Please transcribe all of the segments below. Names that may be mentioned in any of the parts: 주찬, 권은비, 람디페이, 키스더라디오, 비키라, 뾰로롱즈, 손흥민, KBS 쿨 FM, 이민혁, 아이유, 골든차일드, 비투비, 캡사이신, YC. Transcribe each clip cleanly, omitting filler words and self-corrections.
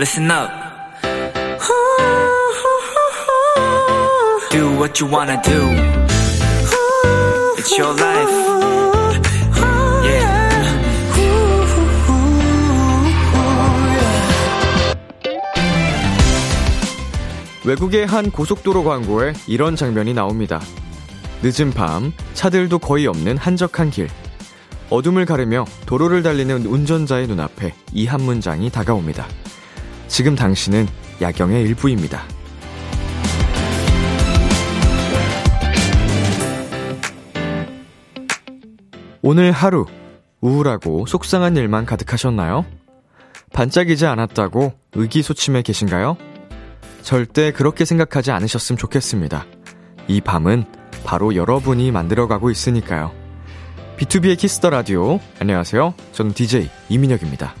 Listen up. Do what you wanna do. It's your life. Yeah. 외국의 한 고속도로 광고에 이런 장면이 나옵니다. 늦은 밤, 차들도 거의 없는 한적한 길. 어둠을 가르며 도로를 달리는 운전자의 눈앞에 이 한 문장이 다가옵니다. 지금 당신은 야경의 일부입니다. 오늘 하루 우울하고 속상한 일만 가득하셨나요? 반짝이지 않았다고 의기소침해 계신가요? 절대 그렇게 생각하지 않으셨으면 좋겠습니다. 이 밤은 바로 여러분이 만들어가고 있으니까요. 비투비의 키스더 라디오. 안녕하세요. 저는 DJ 이민혁입니다.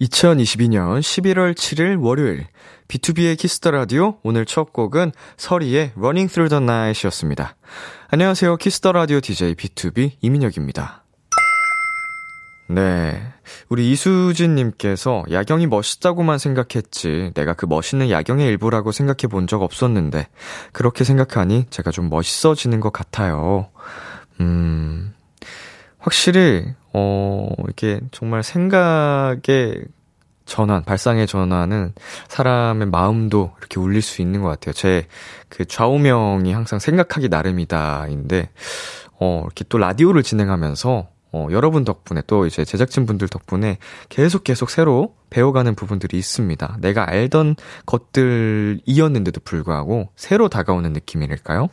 2022년 11월 7일 월요일 비투비의 키스더 라디오. 오늘 첫 곡은 서리의 Running Through the Night이었습니다. 안녕하세요. 키스더 라디오 DJ 비투비 이민혁입니다. 네, 우리 이수진님께서 야경이 멋있다고만 생각했지 내가 그 멋있는 야경의 일부라고 생각해 본 적 없었는데 그렇게 생각하니 제가 좀 멋있어지는 것 같아요. 확실히, 이게 정말 생각의 전환, 발상의 전환은 사람의 마음도 이렇게 울릴 수 있는 것 같아요. 제 그 좌우명이 항상 생각하기 나름이다인데, 이렇게 또 라디오를 진행하면서, 여러분 덕분에 또 이제 제작진분들 덕분에 계속 새로 배워가는 부분들이 있습니다. 내가 알던 것들이었는데도 불구하고 새로 다가오는 느낌이랄까요?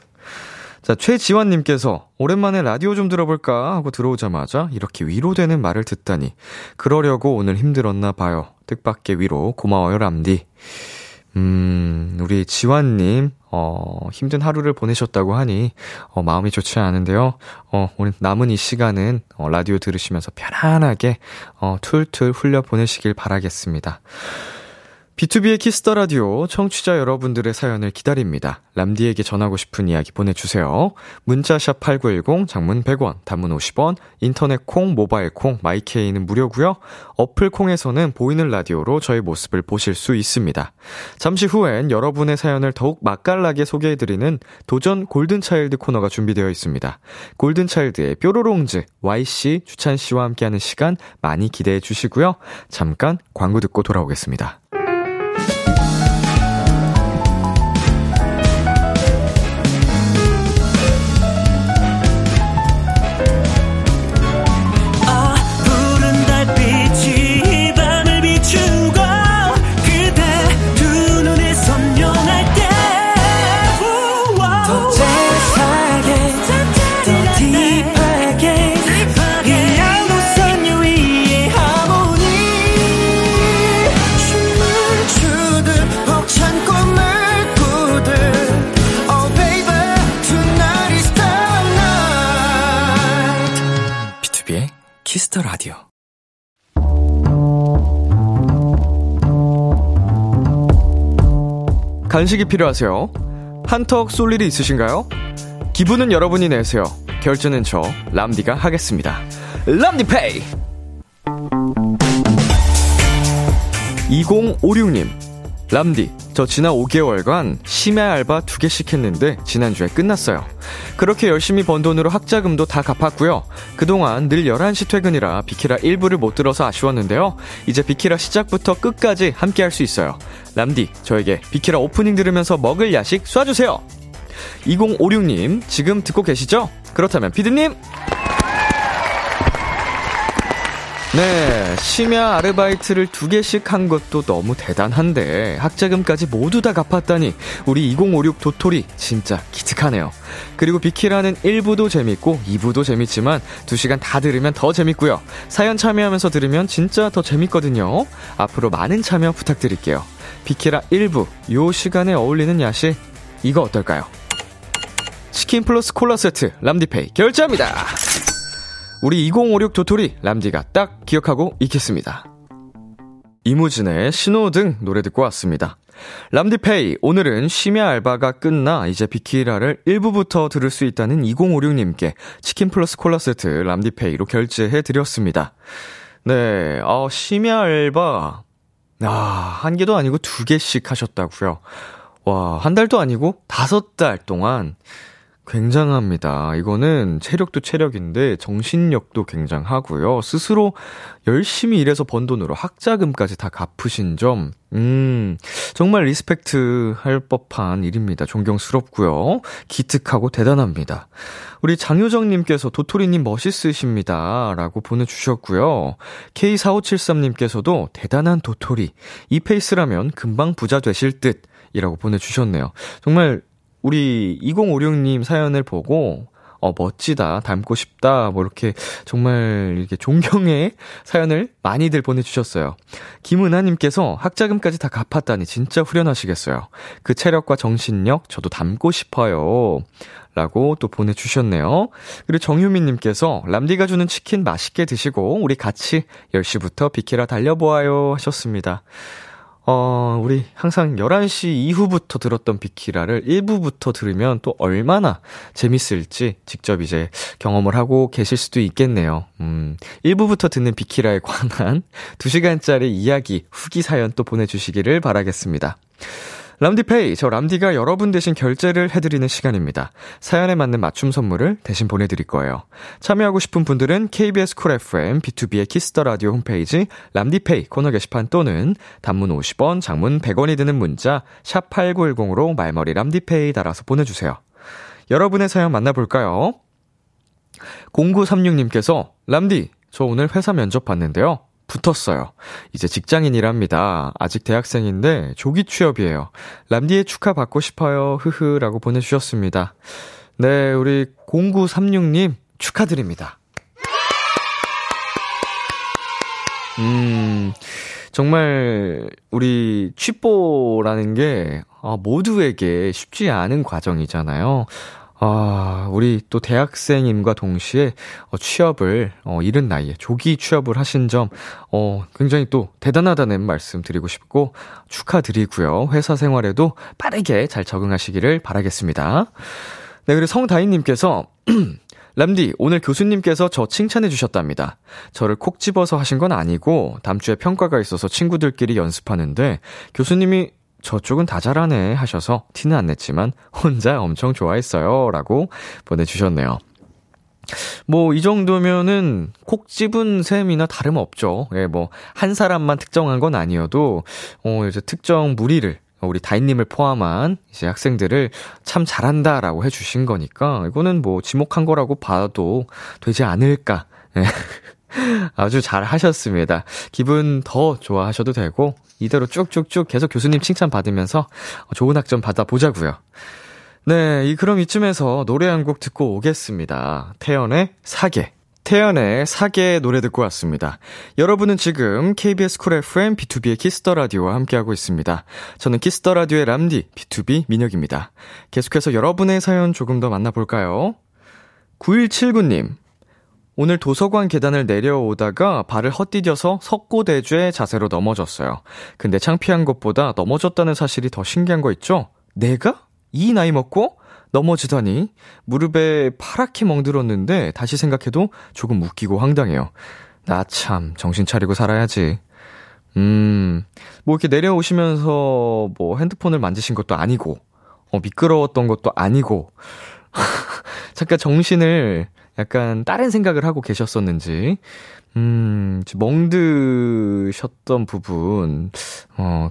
자, 최지환님께서 오랜만에 라디오 좀 들어볼까 하고 들어오자마자 이렇게 위로되는 말을 듣다니 그러려고 오늘 힘들었나 봐요. 뜻밖의 위로 고마워요 람디. 우리 지환님 힘든 하루를 보내셨다고 하니 마음이 좋지 않은데요. 오늘 남은 이 시간은 라디오 들으시면서 편안하게 툴툴 흘려 보내시길 바라겠습니다. 비투비의 키스더라디오. 청취자 여러분들의 사연을 기다립니다. 람디에게 전하고 싶은 이야기 보내주세요. 문자샵 8910, 장문 100원, 단문 50원, 인터넷 콩, 모바일 콩, 마이케이는 무료고요. 어플 콩에서는 보이는 라디오로 저의 모습을 보실 수 있습니다. 잠시 후엔 여러분의 사연을 더욱 맛깔나게 소개해드리는 도전 골든차일드 코너가 준비되어 있습니다. 골든차일드의 뾰로롱즈, YC, 주찬 씨와 함께하는 시간 많이 기대해 주시고요. 잠깐 광고 듣고 돌아오겠습니다. 라디오. 간식이 필요하세요? 한턱 쏠 일이 있으신가요? 기분은 여러분이 내세요. 결제는 저 람디가 하겠습니다. 람디페이. 2056님 람디, 저 지난 5개월간 심야 알바 2개씩 했는데 지난주에 끝났어요. 그렇게 열심히 번 돈으로 학자금도 다 갚았고요. 그동안 늘 11시 퇴근이라 비키라 1부를 못 들어서 아쉬웠는데요. 이제 비키라 시작부터 끝까지 함께할 수 있어요. 람디, 저에게 비키라 오프닝 들으면서 먹을 야식 쏴주세요. 2056님 지금 듣고 계시죠? 그렇다면 피디님. 네, 심야 아르바이트를 2개씩 한 것도 너무 대단한데 학자금까지 모두 다 갚았다니 우리 2056 도토리 진짜 기특하네요. 그리고 비키라는 1부도 재밌고 2부도 재밌지만 2시간 다 들으면 더 재밌고요. 사연 참여하면서 들으면 진짜 더 재밌거든요. 앞으로 많은 참여 부탁드릴게요. 비키라 1부 요 시간에 어울리는 야식 이거 어떨까요? 치킨 플러스 콜라 세트 람디페이 결제합니다. 우리 2056 도토리 람디가 딱 기억하고 있겠습니다. 이무진의 신호등 노래 듣고 왔습니다. 람디페이, 오늘은 심야 알바가 끝나 이제 비키라를 1부부터 들을 수 있다는 2056님께 치킨 플러스 콜라 세트 람디페이로 결제해드렸습니다. 네, 심야 알바 아, 한 개도 아니고 두 개씩 하셨다고요? 와, 한 달도 아니고 5달 동안. 굉장합니다. 이거는 체력도 체력인데 정신력도 굉장하고요. 스스로 열심히 일해서 번 돈으로 학자금까지 다 갚으신 점, 정말 리스펙트 할 법한 일입니다. 존경스럽고요. 기특하고 대단합니다. 우리 장효정님께서 도토리님 멋있으십니다. 라고 보내주셨고요. K4573님께서도 대단한 도토리. 이 페이스라면 금방 부자 되실 듯. 이라고 보내주셨네요. 정말 우리 2056님 사연을 보고 멋지다, 닮고 싶다, 뭐 이렇게 정말 이렇게 존경의 사연을 많이들 보내주셨어요. 김은하님께서 학자금까지 다 갚았다니 진짜 후련하시겠어요. 그 체력과 정신력 저도 닮고 싶어요. 라고 또 보내주셨네요. 그리고 정유미님께서 람디가 주는 치킨 맛있게 드시고 우리 같이 10시부터 비키라 달려보아요 하셨습니다. 우리 항상 11시 이후부터 들었던 비키라를 1부부터 들으면 또 얼마나 재밌을지 직접 이제 경험을 하고 계실 수도 있겠네요. 1부부터 듣는 비키라에 관한 2시간짜리 이야기, 후기 사연 또 보내주시기를 바라겠습니다. 람디페이, 저 람디가 여러분 대신 결제를 해드리는 시간입니다. 사연에 맞는 맞춤 선물을 대신 보내드릴 거예요. 참여하고 싶은 분들은 KBS 쿨 FM, B2B의 키스더라디오 홈페이지 람디페이 코너 게시판 또는 단문 50원, 장문 100원이 드는 문자 샵 8910으로 말머리 람디페이 달아서 보내주세요. 여러분의 사연 만나볼까요? 0936님께서 람디, 저 오늘 회사 면접 봤는데요. 붙었어요. 이제 직장인이랍니다. 아직 대학생인데 조기 취업이에요. 람디의 축하 받고 싶어요. 흐흐 라고 보내주셨습니다. 네, 우리 0936님 축하드립니다. 정말 우리 취뽀라는 게 모두에게 쉽지 않은 과정이잖아요. 우리 또 대학생임과 동시에 취업을 이른 나이에 조기 취업을 하신 점 굉장히 또 대단하다는 말씀 드리고 싶고 축하드리고요. 회사 생활에도 빠르게 잘 적응하시기를 바라겠습니다. 네, 그리고 성다인님께서 람디, 오늘 교수님께서 저 칭찬해 주셨답니다. 저를 콕 집어서 하신 건 아니고 다음 주에 평가가 있어서 친구들끼리 연습하는데 교수님이 저쪽은 다 잘하네 하셔서 티는 안 냈지만 혼자 엄청 좋아했어요 라고 보내주셨네요. 뭐 이 정도면은 콕 집은 셈이나 다름없죠. 예, 뭐 한 사람만 특정한 건 아니어도 이제 특정 무리를 우리 다인님을 포함한 이제 학생들을 참 잘한다라고 해주신 거니까 이거는 뭐 지목한 거라고 봐도 되지 않을까. 예. 아주 잘 하셨습니다. 기분 더 좋아하셔도 되고 이대로 쭉쭉쭉 계속 교수님 칭찬 받으면서 좋은 학점 받아보자고요. 네, 그럼 이쯤에서 노래 한 곡 듣고 오겠습니다. 태연의 사계 노래 듣고 왔습니다. 여러분은 지금 KBS 쿨 FM 비투비의 키스더라디오와 함께하고 있습니다. 저는 키스더라디오의 람디 비투비 민혁입니다. 계속해서 여러분의 사연 조금 더 만나볼까요? 9179님, 오늘 도서관 계단을 내려오다가 발을 헛디뎌서 석고대죄 자세로 넘어졌어요. 근데 창피한 것보다 넘어졌다는 사실이 더 신기한 거 있죠? 내가? 이 나이 먹고? 넘어지다니. 무릎에 파랗게 멍들었는데 다시 생각해도 조금 웃기고 황당해요. 나 참 정신 차리고 살아야지. 뭐 이렇게 내려오시면서 뭐 핸드폰을 만지신 것도 아니고 미끄러웠던 것도 아니고 잠깐 정신을 약간 다른 생각을 하고 계셨었는지 멍드셨던 부분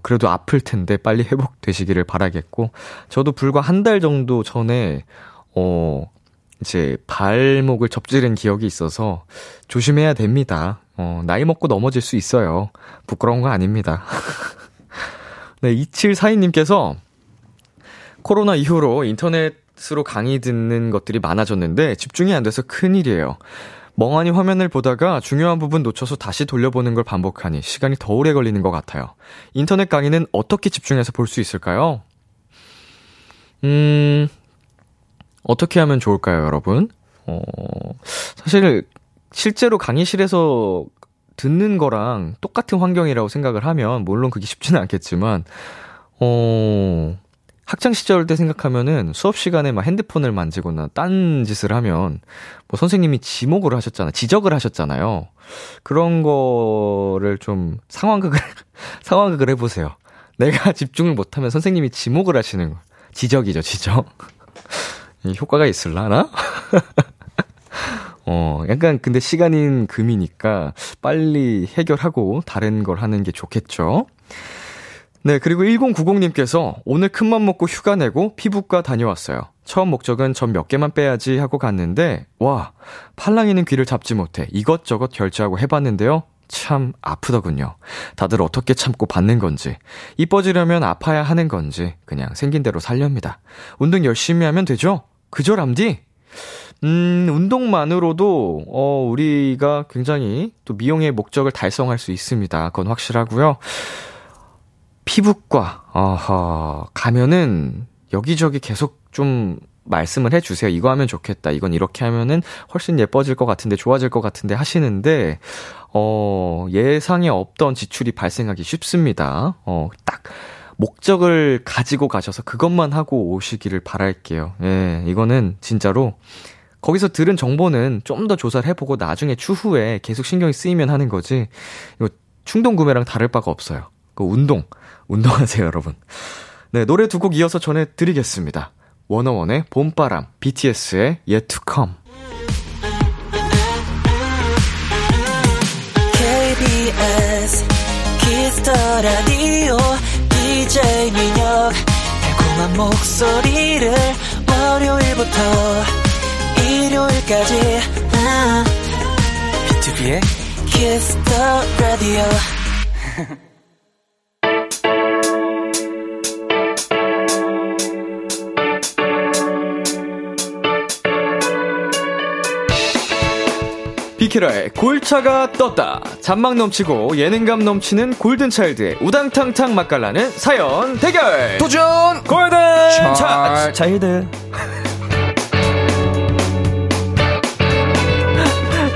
그래도 아플 텐데 빨리 회복되시기를 바라겠고 저도 불과 한 달 정도 전에 이제 발목을 접지른 기억이 있어서 조심해야 됩니다. 나이 먹고 넘어질 수 있어요. 부끄러운 거 아닙니다. 네, 2742님께서 코로나 이후로 인터넷으로 강의 듣는 것들이 많아졌는데 집중이 안 돼서 큰일이에요. 멍하니 화면을 보다가 중요한 부분 놓쳐서 다시 돌려보는 걸 반복하니 시간이 더 오래 걸리는 것 같아요. 인터넷 강의는 어떻게 집중해서 볼 수 있을까요? 어떻게 하면 좋을까요, 여러분? 사실 실제로 강의실에서 듣는 거랑 똑같은 환경이라고 생각을 하면 물론 그게 쉽지는 않겠지만 학창시절 때 생각하면은 수업시간에 막 핸드폰을 만지거나 딴 짓을 하면 뭐 선생님이 지적을 하셨잖아요. 그런 거를 좀 상황극을 해보세요. 내가 집중을 못하면 선생님이 지목을 하시는 거. 지적이죠, 지적. 효과가 있을라나? 약간 근데 시간인 금이니까 빨리 해결하고 다른 걸 하는 게 좋겠죠. 네, 그리고 1090님께서 오늘 큰맘 먹고 휴가 내고 피부과 다녀왔어요. 처음 목적은 전 몇 개만 빼야지 하고 갔는데 와, 팔랑이는 귀를 잡지 못해 이것저것 결제하고 해봤는데요. 참 아프더군요. 다들 어떻게 참고 받는 건지, 이뻐지려면 아파야 하는 건지 그냥 생긴 대로 살렵니다. 운동 열심히 하면 되죠? 그죠, 람디? 운동만으로도 우리가 굉장히 또 미용의 목적을 달성할 수 있습니다. 그건 확실하고요. 피부과 가면은 여기저기 계속 좀 말씀을 해주세요. 이거 하면 좋겠다, 이건 이렇게 하면은 훨씬 예뻐질 것 같은데, 좋아질 것 같은데 하시는데 예상에 없던 지출이 발생하기 쉽습니다. 딱 목적을 가지고 가셔서 그것만 하고 오시기를 바랄게요. 예, 이거는 진짜로 거기서 들은 정보는 좀 더 조사를 해보고 나중에 추후에 계속 신경이 쓰이면 하는 거지, 이거 충동 구매랑 다를 바가 없어요. 그 운동하세요, 여러분. 네, 노래 두 곡 이어서 전해드리겠습니다. 워너원의 봄바람, BTS의 Yet to Come. KBS Kiss the Radio DJ 민혁, 달콤한 목소리를 월요일부터 일요일까지 비투비의 Kiss the Radio. 비키라의 골차가 떴다. 잔망 넘치고 예능감 넘치는 골든차일드의 우당탕탕 맛깔나는 사연 대결, 도전 골든차일드.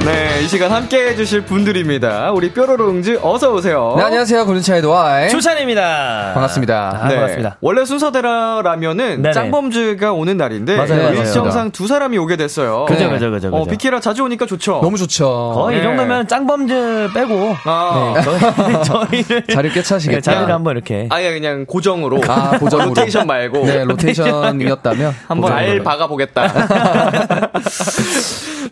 네, 이 시간 함께해 주실 분들입니다. 우리 뾰로롱즈 어서오세요. 네, 안녕하세요. 골든차일드와 주찬입니다. 반갑습니다. 네, 반갑습니다. 원래 순서대로라면은 짱범즈가 오는 날인데 일정상 두 사람이 오게 됐어요. 그죠. 비키라 자주 오니까 좋죠. 너무 좋죠. 거의 네. 이 정도면 짱범즈 빼고 네. 저희를 자리를 꿰차시겠다. 자리를 한번 이렇게 아예 그냥 고정으로 로테이션 말고 네, 로테이션이었다면 한번 알 박아보겠다.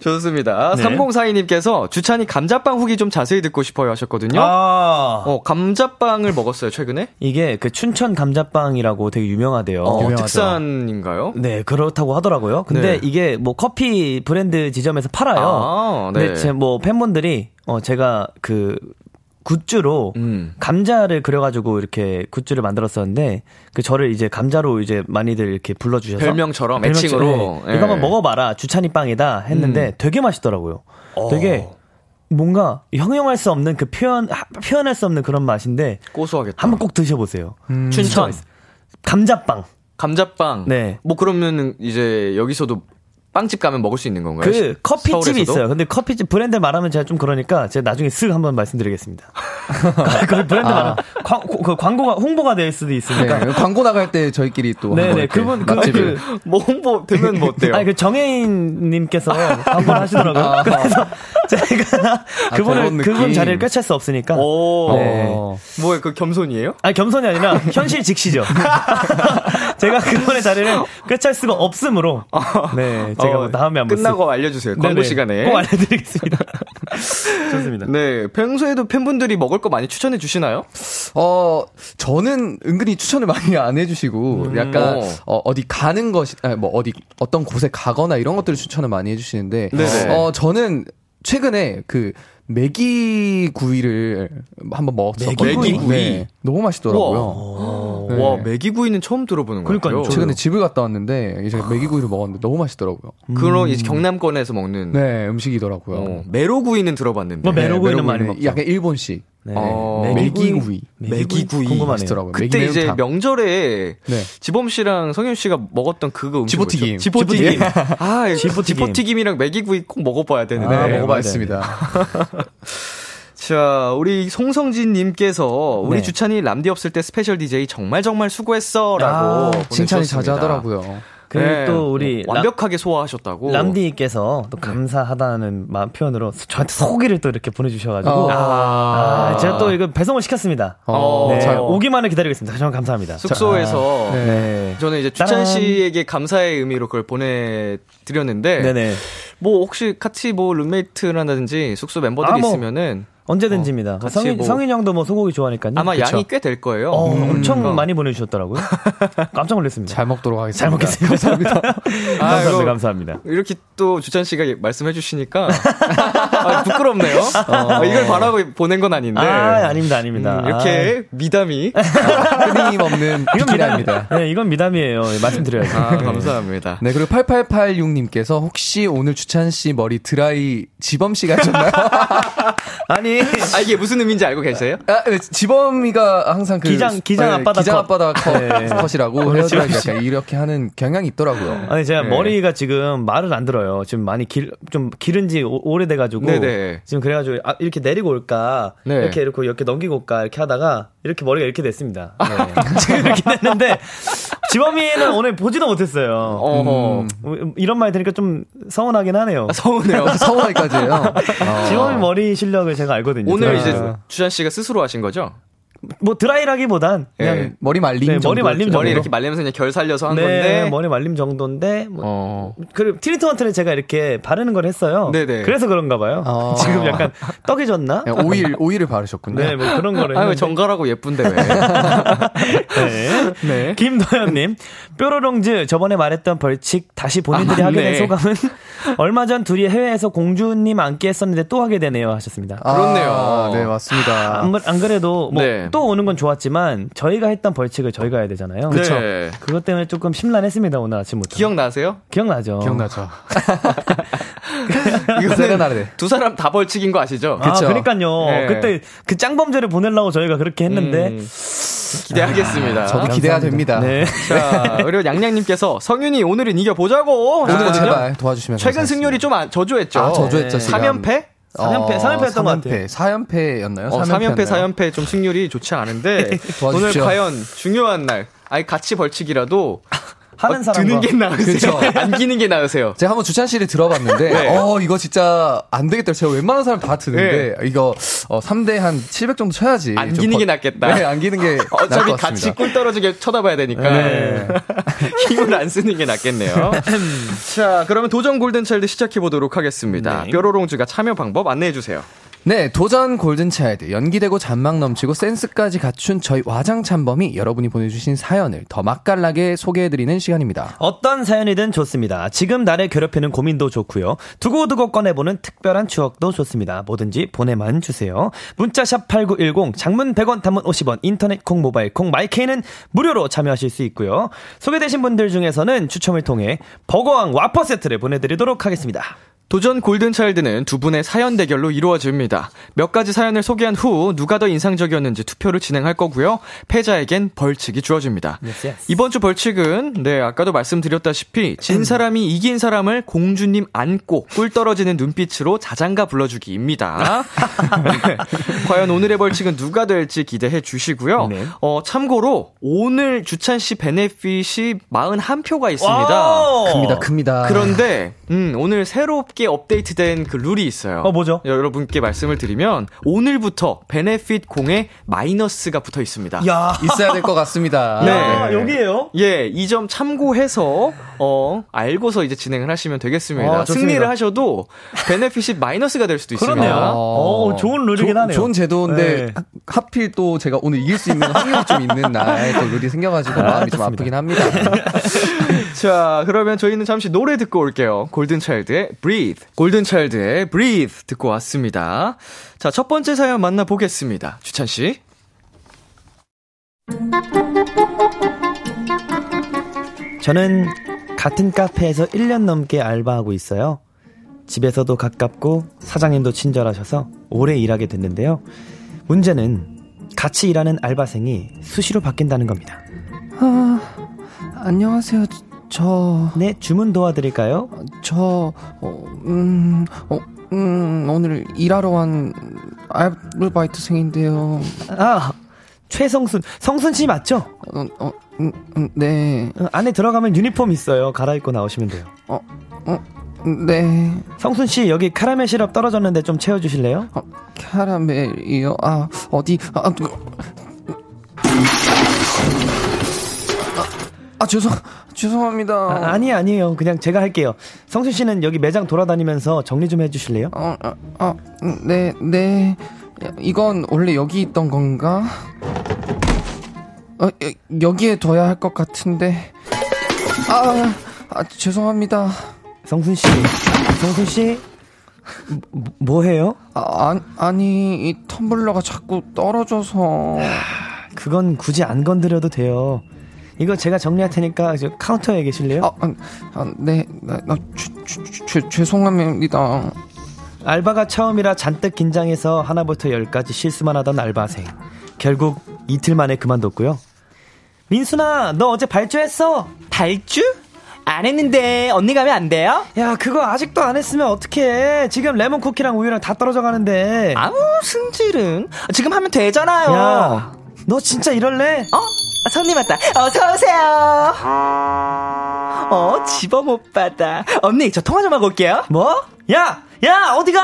좋습니다. 네. 3042님께서 주찬이 감자빵 후기 좀 자세히 듣고 싶어요 하셨거든요. 감자빵을 먹었어요, 최근에? 이게 그 춘천 감자빵이라고 되게 유명하대요. 특산인가요? 네, 그렇다고 하더라고요. 근데 네. 이게 뭐 커피 브랜드 지점에서 팔아요. 네. 근데 제 뭐 팬분들이 제가 그 굿즈로 감자를 그려가지고 이렇게 굿즈를 만들었었는데 그 저를 이제 감자로 이제 많이들 이렇게 불러주셔서 별명처럼 애칭으로 네. 이거 한번 먹어봐라, 주찬이 빵이다 했는데 되게 맛있더라고요. 되게 뭔가 형용할 수 없는 그 표현할 수 없는 그런 맛인데 고소하겠다. 한번 꼭 드셔보세요. 춘천 감자빵. 네. 뭐 그러면 이제 여기서도 빵집 가면 먹을 수 있는 건가요? 그 커피집이 서울에서도? 있어요. 근데 커피집 브랜드 말하면 제가 좀 그러니까 제가 나중에 쓱 한번 말씀드리겠습니다. 그 브랜드 말하면 광고가 홍보가 될 수도 있으니까 네, 광고 나갈 때 저희끼리 또 네네 그분 뭐 홍보 되면 뭐 어때요? 아니 그 정혜인님께서 광고를 하시더라고요. 그래서 제가 그분 자리를 꿰찰 수 없으니까 뭐예요? 그 겸손이에요? 아니 겸손이 아니라 현실 직시죠. 제가 그분의 자리를 꿰찰 수가 없으므로 네. 제가 다음에 한번 끝나고 알려주세요. 광고 시간에 꼭 알려드리겠습니다. 좋습니다. 네, 평소에도 팬분들이 먹을 거 많이 추천해 주시나요? 저는 은근히 추천을 많이 안 해주시고 약간 어디 가는 것이 뭐 어떤 곳에 가거나 이런 것들을 추천을 많이 해주시는데 저는 최근에 그 매기구이를 한번 먹었었거든요. 매기구이? 네, 너무 맛있더라고요. 네. 와, 매기구이는 처음 들어보는 것 같아요. 최근에 집을 갔다 왔는데 이제 매기구이를 먹었는데 너무 맛있더라고요. 그런 이제 경남권에서 먹는 네, 음식이더라고요. 메로구이는 들어봤는데. 메로구이는 많이 먹죠. 약간 일본식. 네. 매기구이 궁금하시더라고요. 그때 매기 이제 명절에 네. 지범 씨랑 성현 씨가 먹었던 그거 음식 지포튀김. 지포튀김이랑 매기구이 꼭 먹어봐야 되는데 먹어봤습니다. 자, 우리 송성진 님께서 우리 주찬이 람디 없을 때 스페셜 DJ 정말 수고했어 라고 보내주셨습니다. 칭찬이 자자하더라고요. 그리고 네, 또 우리 완벽하게 소화하셨다고 람디님께서 또 감사하다는 마음 표현으로 저한테 소고기를 또 이렇게 보내주셔가지고 제가 또 이거 배송을 시켰습니다. 네, 오기만을 기다리겠습니다. 정말 감사합니다. 숙소에서 네. 저는 이제 주찬 씨에게 감사의 의미로 그걸 보내드렸는데 네네. 뭐 혹시 같이 뭐 룸메이트라든지 숙소 멤버들이 있으면은. 언제든지입니다. 성인 형도 뭐 소고기 좋아하니까요. 아마 그쵸? 양이 꽤 될 거예요. 엄청 많이 보내주셨더라고요. 깜짝 놀랐습니다. 잘 먹도록 하겠습니다. 잘 먹겠습니다. 감사합니다. 감사합니다. 감사합니다. 이렇게 또 주찬 씨가 말씀해 주시니까 부끄럽네요. 이걸 바라고 보낸 건 아닌데. 아닙니다. 이렇게 미담이 끊임없는 미담입니다. 네, 이건 미담이에요. 말씀드려야죠. 감사합니다. 네, 그리고 8886님께서 혹시 오늘 주찬 씨 머리 드라이 지범 씨가 하셨나요? 아니. 이게 무슨 의미인지 알고 계세요? 네, 지범이가 항상 그 기장 앞바닥 컷이라고 그래서 약간 이렇게 하는 경향이 있더라고요. 아니 제가 머리가 지금 말을 안 들어요. 지금 많이 좀 기른 지 오래돼가지고 지금 그래가지고 이렇게 내리고 올까 이렇게 넘기고 올까 이렇게 하다가 이렇게 머리가 이렇게 됐습니다. 지금 이렇게 됐는데 지범이는 오늘 보지도 못했어요. 이런 말 들으니까 좀 서운하긴 하네요. 서운해요. 서운하기까지예요. 지범이 머리 실력을 제가 알거든요. 오늘 이제 주찬 씨가 스스로 하신 거죠? 뭐 드라이라기보단 그냥 머리 말림 정도. 머리 이렇게 말리면서 그냥 결 살려서 한 건데 머리 말림 정도인데 그리고 트리트먼트는 제가 이렇게 바르는 걸 했어요. 그래서 그런가 봐요. 지금 약간 떡이 졌나? 오일을 바르셨군요. 네, 뭐 그런 거를. 왜 정갈하고 예쁜데 왜? 네. 김도현님 뾰로롱즈 저번에 말했던 벌칙 다시 본인들이 하게 된 소감은 얼마 전 둘이 해외에서 공주님 안기 했었는데 또 하게 되네요 하셨습니다. 그렇네요. 네 맞습니다. 안 그래도 뭐 또 오는 건 좋았지만 저희가 했던 벌칙을 저희가 해야 되잖아요. 그렇죠. 네. 그것 때문에 조금 심란했습니다. 오늘 아침부터. 기억나세요? 기억나죠. 이거는 두 사람 다 벌칙인 거 아시죠? 그렇죠. 그러니까요. 네. 그때 그 짱범죄를 보내려고 저희가 그렇게 했는데 기대하겠습니다. 저도 기대가 됩니다. 네. 자, 그리고 양양님께서 성윤이 오늘은 이겨보자고. 오늘은 제발 도와주시면. 최근 승률이 좀 저조했죠. 저조했죠. 3연패? 4연패였던 것 같아요. 4연패였나요? 4연패 좀 승률이 좋지 않은데 오늘 과연 중요한 날 같이 벌칙이라도 하는 사람 드는 게 나으세요? 안기는 게 나으세요? 제가 한번 주찬 씨를 들어봤는데 이거 진짜 안 되겠다. 제가 웬만한 사람 다 드는데 이거 3대 한 700 정도 쳐야지. 안기는 게 낫겠다. 네, 안기는 게 어차피 같이 꿀 떨어지게 쳐다봐야 되니까 힘을 안 쓰는 게 낫겠네요. 자, 그러면 도전 골든차일드 시작해 보도록 하겠습니다. 네. 뾰로롱즈가 참여 방법 안내해 주세요. 네, 도전 골든차일드 연기되고 잔망 넘치고 센스까지 갖춘 저희 와장찬범이 여러분이 보내주신 사연을 더 맛깔나게 소개해드리는 시간입니다. 어떤 사연이든 좋습니다. 지금 나를 괴롭히는 고민도 좋고요. 두고두고 꺼내보는 특별한 추억도 좋습니다. 뭐든지 보내만 주세요. 문자샵 8910 장문 100원 단문 50원 인터넷 콩 모바일 콩 마이케이는 무료로 참여하실 수 있고요. 소개되신 분들 중에서는 추첨을 통해 버거왕 와퍼 세트를 보내드리도록 하겠습니다. 도전 골든차일드는 두 분의 사연 대결로 이루어집니다. 몇 가지 사연을 소개한 후 누가 더 인상적이었는지 투표를 진행할 거고요. 패자에겐 벌칙이 주어집니다. Yes. 이번 주 벌칙은 아까도 말씀드렸다시피 진 사람이 이긴 사람을 공주님 안고 꿀 떨어지는 눈빛으로 자장가 불러주기입니다. 과연 오늘의 벌칙은 누가 될지 기대해 주시고요. 네. 참고로 오늘 주찬 씨 베네핏이 41표가 있습니다. 큽니다. 그런데 오늘 새롭게 업데이트된 그 룰이 있어요. 뭐죠? 여러분께 말씀을 드리면 오늘부터 베네핏 공에 마이너스가 붙어 있습니다. 야, 있어야 될 것 같습니다. 네, 여기에요. 예, 이 점 참고해서 알고서 이제 진행을 하시면 되겠습니다. 승리를 하셔도 베네핏이 마이너스가 될 수도 있습니다. 그렇네요. 좋은 룰이긴 하네요. 좋은 제도인데 하필 또 제가 오늘 이길 수 있는 확률이 좀 있는 날 또 룰이 생겨가지고 마음이 좀 아프긴 합니다. 자, 그러면 저희는 잠시 노래 듣고 올게요. 골든차일드의 Breathe 듣고 왔습니다. 자, 첫 번째 사연 만나보겠습니다. 주찬 씨. 저는 같은 카페에서 1년 넘게 알바하고 있어요. 집에서도 가깝고 사장님도 친절하셔서 오래 일하게 됐는데요. 문제는 같이 일하는 알바생이 수시로 바뀐다는 겁니다. 안녕하세요. 네, 주문 도와드릴까요? 오늘 일하러 간 아르바이트생인데요. 아, 최성순. 성순 씨 맞죠? 네. 안에 들어가면 유니폼 있어요. 갈아입고 나오시면 돼요. 네. 성순 씨, 여기 카라멜 시럽 떨어졌는데 좀 채워주실래요? 카라멜이요? 아, 어디? 죄송합니다. 아니에요. 그냥 제가 할게요. 성순 씨는 여기 매장 돌아다니면서 정리 좀 해주실래요? 네. 이건 원래 여기 있던 건가? 여기에 둬야 할 것 같은데. 죄송합니다. 성순 씨, 뭐 해요? 아니, 이 텀블러가 자꾸 떨어져서. 그건 굳이 안 건드려도 돼요. 이거 제가 정리할 테니까 카운터에 계실래요? 네. 죄송합니다. 알바가 처음이라 잔뜩 긴장해서 하나부터 열까지 실수만 하던 알바생. 결국 이틀 만에 그만뒀고요. 민순아, 너 어제 발주했어? 발주? 안 했는데 언니가 하면 안 돼요? 야, 그거 아직도 안 했으면 어떡해. 지금 레몬 쿠키랑 우유랑 다 떨어져 가는데. 아무 승질은. 지금 하면 되잖아요. 야, 너 진짜 이럴래? 손님 왔다. 어서오세요. 집어 못 받아. 언니, 저 통화 좀 하고 올게요. 뭐? 야, 어디가?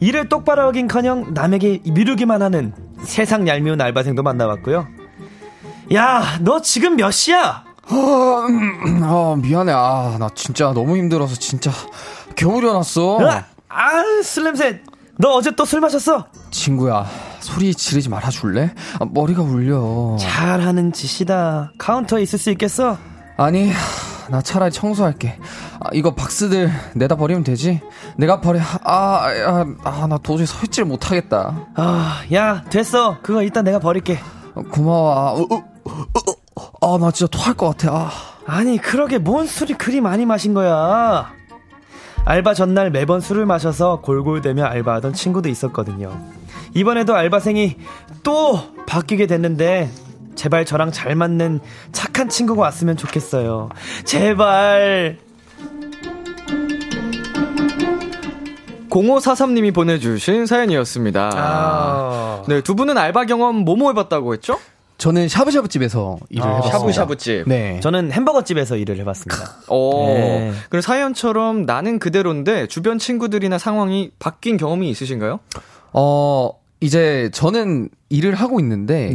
일을 똑바로 하긴커녕 남에게 미루기만 하는 세상 얄미운 알바생도 만나봤고요. 야, 너 지금 몇 시야? 미안해. 나 진짜 너무 힘들어서 진짜 겨우 일어났어. 술 냄새. 너 어제 또 술 마셨어? 친구야, 소리 지르지 말아줄래? 머리가 울려. 잘하는 짓이다. 카운터에 있을 수 있겠어? 아니, 나 차라리 청소할게. 이거 박스들 내다 버리면 되지? 내가 버려. 나 도저히 서 있질 못하겠다. 야, 됐어. 그거 일단 내가 버릴게. 고마워. 나 진짜 토할 것 같아. 아니, 그러게 뭔 술이 그리 많이 마신 거야. 알바 전날 매번 술을 마셔서 골골대며 알바하던 친구도 있었거든요. 이번에도 알바생이 또 바뀌게 됐는데 제발 저랑 잘 맞는 착한 친구가 왔으면 좋겠어요. 제발. 0543님이 보내주신 사연이었습니다. 네, 두 분은 알바 경험 뭐뭐 해봤다고 했죠? 저는 샤브샤브집에서 일을 해봤습니다. 샤브샤브집. 네. 저는 햄버거집에서 일을 해봤습니다. 네. 그럼 사연처럼 나는 그대로인데 주변 친구들이나 상황이 바뀐 경험이 있으신가요? 이제 저는 일을 하고 있는데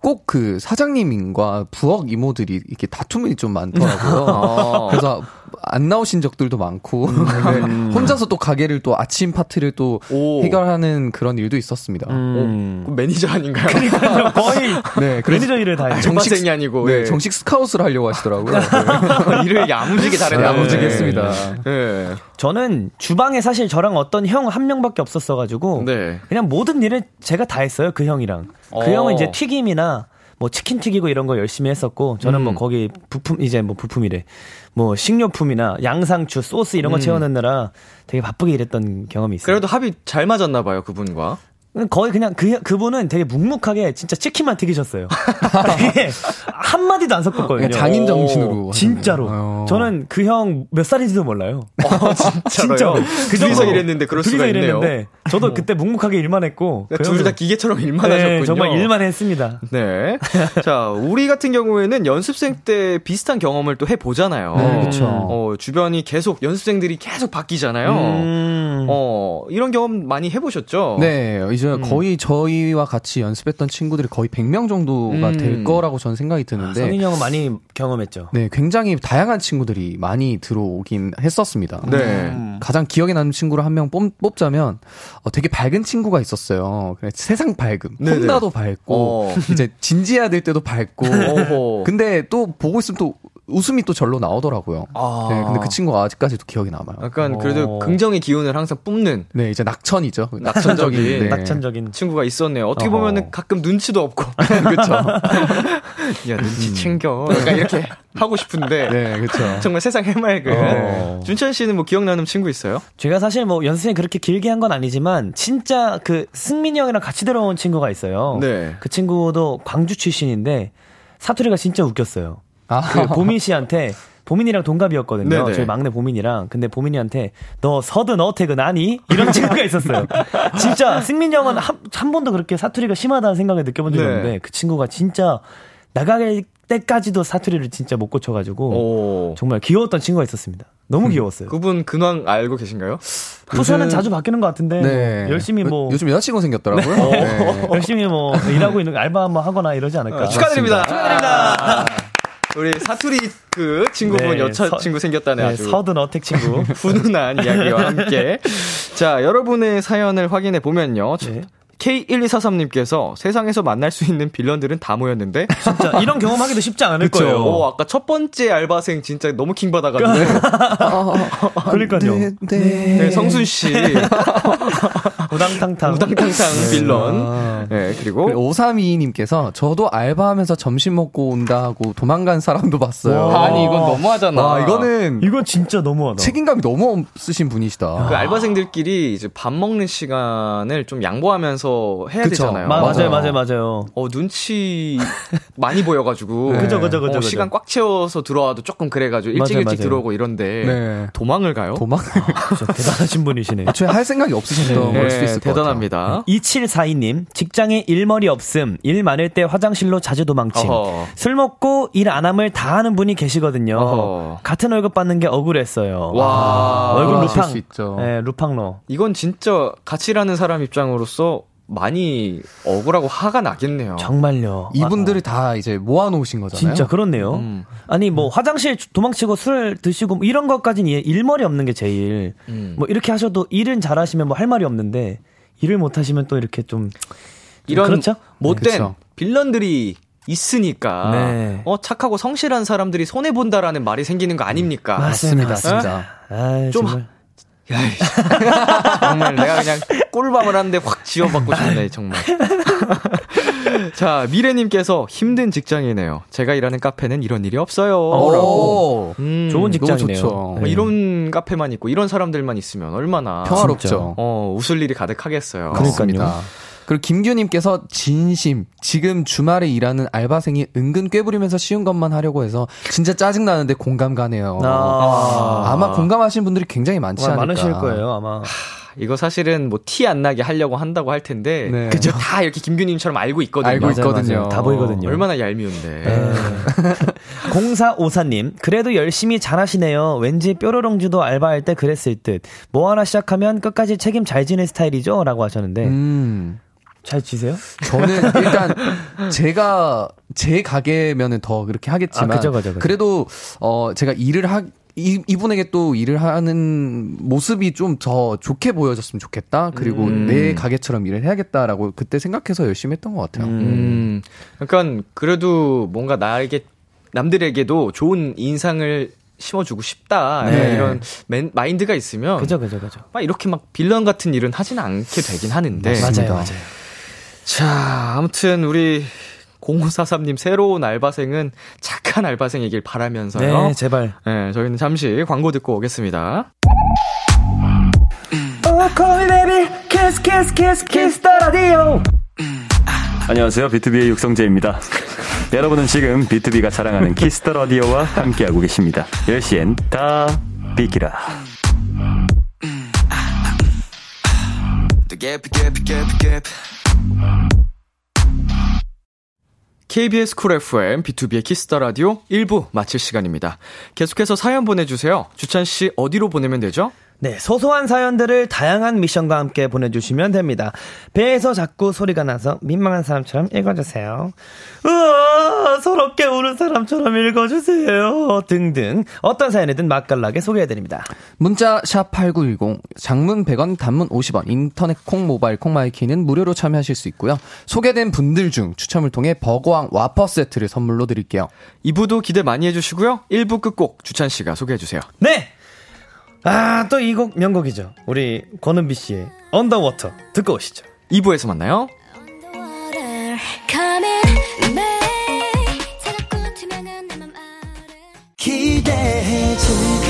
꼭 그 사장님과 부엌 이모들이 이렇게 다툼이 좀 많더라고요. 그래서 안 나오신 적들도 많고 혼자서 또 가게를 또 아침 파트를 또 해결하는 그런 일도 있었습니다. 매니저 아닌가요? 그러니까요. 거의 네, 매니저 일을 다 해요. 정식생이 아니고 정식 스카웃을 하려고 하시더라고요. 일을 야무지게 잘했네요. 야무지게 했습니다. 네. 저는 주방에 사실 저랑 어떤 형 한 명밖에 없었어가지고 그냥 모든 일을 제가 다 했어요. 그 형이랑. 그 형은 이제 튀김이나 뭐 치킨 튀기고 이런 거 열심히 했었고 저는 뭐 거기 부품이래. 뭐 식료품이나 양상추, 소스 이런 거 채워넣느라 되게 바쁘게 일했던 경험이 있어요. 그래도 합이 잘 맞았나 봐요, 그분과. 거의 그냥 그분은 되게 묵묵하게 진짜 치킨만 튀기셨어요. 한 마디도 안 섞었거든요. 장인 정신으로. 진짜로. 저는 그 형 몇 살인지도 몰라요. 진짜로. 그 정도 일했는데 그럴 수가 있네요. 저도 그때 묵묵하게 일만 했고. 그러니까 둘 다 기계처럼 일만 하셨군요. 정말 일만 했습니다. 네. 자, 우리 같은 경우에는 연습생 때 비슷한 경험을 또 해보잖아요. 네, 그렇죠. 주변이 계속 연습생들이 계속 바뀌잖아요. 이런 경험 많이 해보셨죠? 네. 거의 저희와 같이 연습했던 친구들이 거의 100명 정도가 될 거라고 저는 생각이 드는데 성인이 형은 많이 경험했죠. 네, 굉장히 다양한 친구들이 많이 들어오긴 했었습니다. 가장 기억에 남는 친구를 한 명 뽑자면 되게 밝은 친구가 있었어요. 세상 밝음. 혼나도 밝고 이제 진지해야 될 때도 밝고 근데 또 보고 있으면 또 웃음이 또 절로 나오더라고요. 근데 그 친구가 아직까지도 기억이 남아요. 약간 그래도 긍정의 기운을 항상 뿜는. 네, 이제 낙천이죠. 낙천적인 친구가 있었네요. 어떻게 보면은 가끔 눈치도 없고. 그렇죠. 야, 눈치 챙겨. 그러니까 이렇게 하고 싶은데. 네, 그렇죠. 정말 세상 해맑은. 준찬 씨는 뭐 기억나는 친구 있어요? 제가 사실 뭐 연습생 그렇게 길게 한 건 아니지만 진짜 그 승민이 형이랑 같이 들어온 친구가 있어요. 네. 그 친구도 광주 출신인데 사투리가 진짜 웃겼어요. 그 보민 씨한테 보민이랑 동갑이었거든요. 네네. 저희 막내 보민이랑. 근데 보민이한테 너 서든 어택은 아니? 이런 친구가 있었어요. 진짜 승민이 형은 한 번도 그렇게 사투리가 심하다는 생각을 느껴본 적이 없는데 네. 그 친구가 진짜 나갈 때까지도 사투리를 진짜 못 고쳐가지고 오. 정말 귀여웠던 친구가 있었습니다. 너무 귀여웠어요. 그분 근황 알고 계신가요? 부산은 자주 바뀌는 것 같은데 네. 열심히 뭐 요즘 여자친구 생겼더라고요. 네. 네. 열심히 뭐 일하고 있는 알바 한번 하거나 이러지 않을까. 축하드립니다. 축하드립니다. 우리 사투리 그 친구분 네, 여자친구 생겼다네. 네, 아주 서든 어택 친구. 훈훈한 이야기와 함께 자 여러분의 사연을 확인해 보면요. 네. K1243님께서 세상에서 만날 수 있는 빌런들은 다 모였는데 진짜 이런 경험하기도 쉽지 않을 그쵸? 거예요. 아까 첫 번째 알바생 진짜 너무 킹받아가지고 그러니까요. 네, 네. 네, 성순 씨 우당탕탕 빌런. 네, 그리고 5322님께서 저도 알바하면서 점심 먹고 온다고 도망간 사람도 봤어요. 아니 이건 너무하잖아. 이건 진짜 너무하다. 책임감이 너무 없으신 분이시다. 그 알바생들끼리 이제 밥 먹는 시간을 좀 양보하면서 해야 그쵸? 되잖아요. 맞아요. 눈치 많이 보여가지고. 네. 그죠. 시간 꽉 채워서 들어와도 조금 그래가지고 일찍 들어오고 이런데 네. 도망을 가요? 대단하신 분이시네. 애초에 할 생각이 없으셨던 걸 수도 있을 것 같아요. 대단합니다. 2742님 직장에 일머리 없음, 일 많을 때 화장실로 자주 도망침. 어허. 술 먹고 일 안 함을 다 하는 분이 계시거든요. 어허. 같은 월급 받는 게 억울했어요. 와. 월급 루팡. 네, 루팡로. 이건 진짜 같이 일하는 사람 입장으로서 많이 억울하고 화가 나겠네요. 정말요. 이분들이 다 이제 모아놓으신 거잖아요. 진짜 그렇네요. 아니 뭐 화장실 도망치고 술 드시고 뭐 이런 것까지는 일머리 없는 게 제일 뭐 이렇게 하셔도 일은 잘하시면 뭐 할 말이 없는데 일을 못하시면 또 이렇게 좀 이런 그렇죠? 못된 그렇죠. 빌런들이 있으니까 네. 착하고 성실한 사람들이 손해 본다라는 말이 생기는 거 아닙니까? 맞습니다. 아, 좀 야이 정말 내가 그냥 꿀밤을 하는데 확 지어받고 싶네 정말. 자 미래님께서 힘든 직장이네요. 제가 일하는 카페는 이런 일이 없어요. 라고. 좋은 직장이네요. 네. 이런 카페만 있고 이런 사람들만 있으면 얼마나 평화롭죠. 웃을 일이 가득하겠어요. 그렇습니다. 그리고 김규님께서 진심 지금 주말에 일하는 알바생이 은근 꾀부리면서 쉬운 것만 하려고 해서 진짜 짜증나는데 공감 가네요. 아마 공감하시는 분들이 굉장히 많지 않을까. 많으실 거예요 아마. 이거 사실은 뭐 티 안 나게 하려고 한다고 할 텐데 네. 그죠? 다 이렇게 김규님처럼 알고 있거든요. 다 보이거든요. 얼마나 얄미운데. 0454님 그래도 열심히 잘하시네요. 왠지 뾰로롱즈도 알바할 때 그랬을 듯. 뭐 하나 시작하면 끝까지 책임 잘 지는 스타일이죠? 라고 하셨는데 잘 지세요? 저는 일단 제가 제 가게면은 더 그렇게 하겠지만 그죠. 그래도 제가 일을 이분에게 또 일을 하는 모습이 좀 더 좋게 보여졌으면 좋겠다. 그리고 내 가게처럼 일을 해야겠다라고 그때 생각해서 열심히 했던 것 같아요. 약간 그래도 뭔가 남들에게도 좋은 인상을 심어주고 싶다. 네. 이런 마인드가 있으면 그죠. 막 이렇게 막 빌런 같은 일은 하진 않게 되긴 하는데. 맞아요. 자, 아무튼 우리 0543님 새로운 알바생은 착한 알바생이길 바라면서요. 네, 제발. 네, 저희는 잠시 광고 듣고 오겠습니다. 안녕하세요, 비투비의 육성재입니다. 여러분은 지금 비투비가 자랑하는 키스 더 라디오와 함께하고 계십니다. 10시엔 다 비키라. KBS 쿨 FM B2B의 키스더 라디오 1부 마칠 시간입니다. 계속해서 사연 보내주세요. 주찬 씨 어디로 보내면 되죠? 네, 소소한 사연들을 다양한 미션과 함께 보내주시면 됩니다. 배에서 자꾸 소리가 나서 민망한 사람처럼 읽어주세요. 으아, 서럽게 우는 사람처럼 읽어주세요. 등등 어떤 사연이든 맛깔나게 소개해드립니다. 문자 샵 8910 장문 100원 단문 50원 인터넷 콩 모바일 콩 마이키는 무료로 참여하실 수 있고요. 소개된 분들 중 추첨을 통해 버거왕 와퍼 세트를 선물로 드릴게요. 2부도 기대 많이 해주시고요. 1부 끝곡 주찬씨가 소개해주세요. 네! 또 이 곡 명곡이죠. 우리 권은비 씨의 언더워터 듣고 오시죠. 2부에서 만나요. 기대해 주려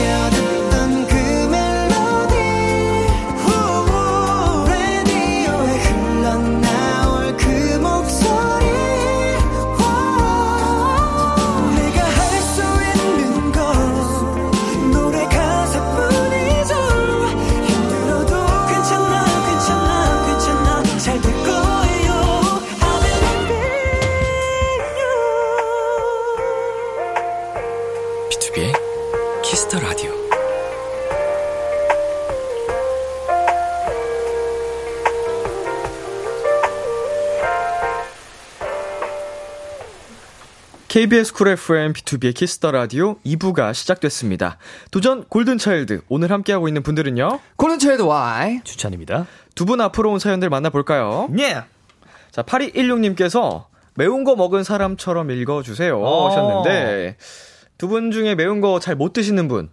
KBS 쿨 FM 비투비의 키스더 라디오 2부가 시작됐습니다. 도전 골든차일드, 오늘 함께하고 있는 분들은요, 골든차일드 Y 주찬입니다. 두 분 앞으로 온 사연들 만나볼까요? 네. Yeah. 자, 8216님께서 매운 거 먹은 사람처럼 읽어주세요 하셨는데, 두 분 중에 매운 거 잘 못 드시는 분.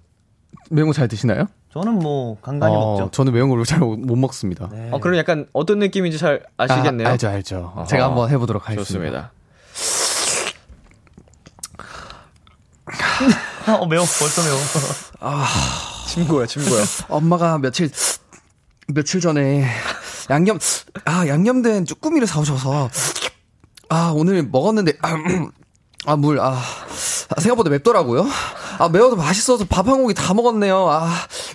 매운 거 잘 드시나요? 저는 뭐 간간히 먹죠. 저는 매운 걸 잘 못 먹습니다. 네. 그럼 약간 어떤 느낌인지 잘 아시겠네요. 알죠, 알죠. 제가 한번 해보도록 하겠습니다. 좋습니다. 매워, 벌써 매워. 친구야. 엄마가 며칠 전에 양념된 쭈꾸미를 사오셔서 오늘 먹었는데 생각보다 맵더라고요. 매워도 맛있어서 밥 한 공기 다 먹었네요.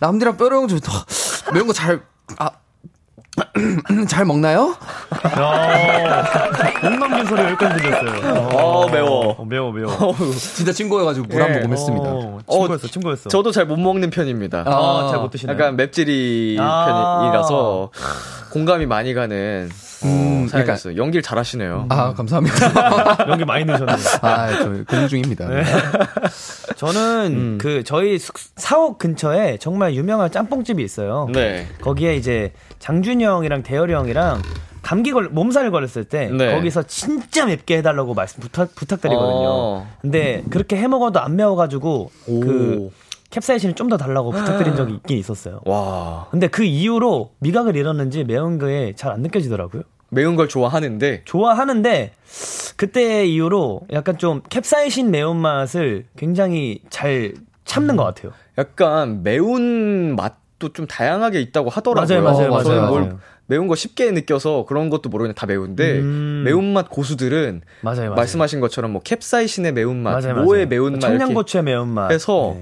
남들이랑 뾰로롱즈 매운 거 잘 먹나요? 목 넘긴 소리 여기까지 들렸어요. 매워. 진짜 친구여가지고 물 한 모금 했습니다. 친구였어. 저도 잘 못 먹는 편입니다. 잘 못 드시나요? 약간 맵찔이 편이라서 공감이 많이 가는. 그러니까 연기를 잘하시네요. 감사합니다. 연기 많이 넣으셨네요. 저 공부 중입니다. 네. 저는 저희 사옥 근처에 정말 유명한 짬뽕집이 있어요. 네. 거기에 이제 장준이 형이랑 대열이 형이랑 몸살 걸렸을 때 거기서 진짜 맵게 해달라고 부탁드리거든요. 근데 그렇게 해 먹어도 안 매워가지고 캡사이신을 좀 더 달라고 부탁드린 적이 있긴 있었어요. 와. 근데 그 이후로 미각을 잃었는지 매운 거에 잘 안 느껴지더라고요. 매운 걸 좋아하는데 그때 이후로 약간 좀 캡사이신 매운맛을 굉장히 잘 참는 것 같아요. 약간 매운 맛도 좀 다양하게 있다고 하더라고요. 맞아요. 저는 뭘 매운 거 쉽게 느껴서 그런 것도 모르겠는데 다 매운데 매운맛 고수들은 맞아요. 말씀하신 것처럼 뭐 캡사이신의 매운맛, 뭐의 매운맛, 청양고추의 매운맛 해서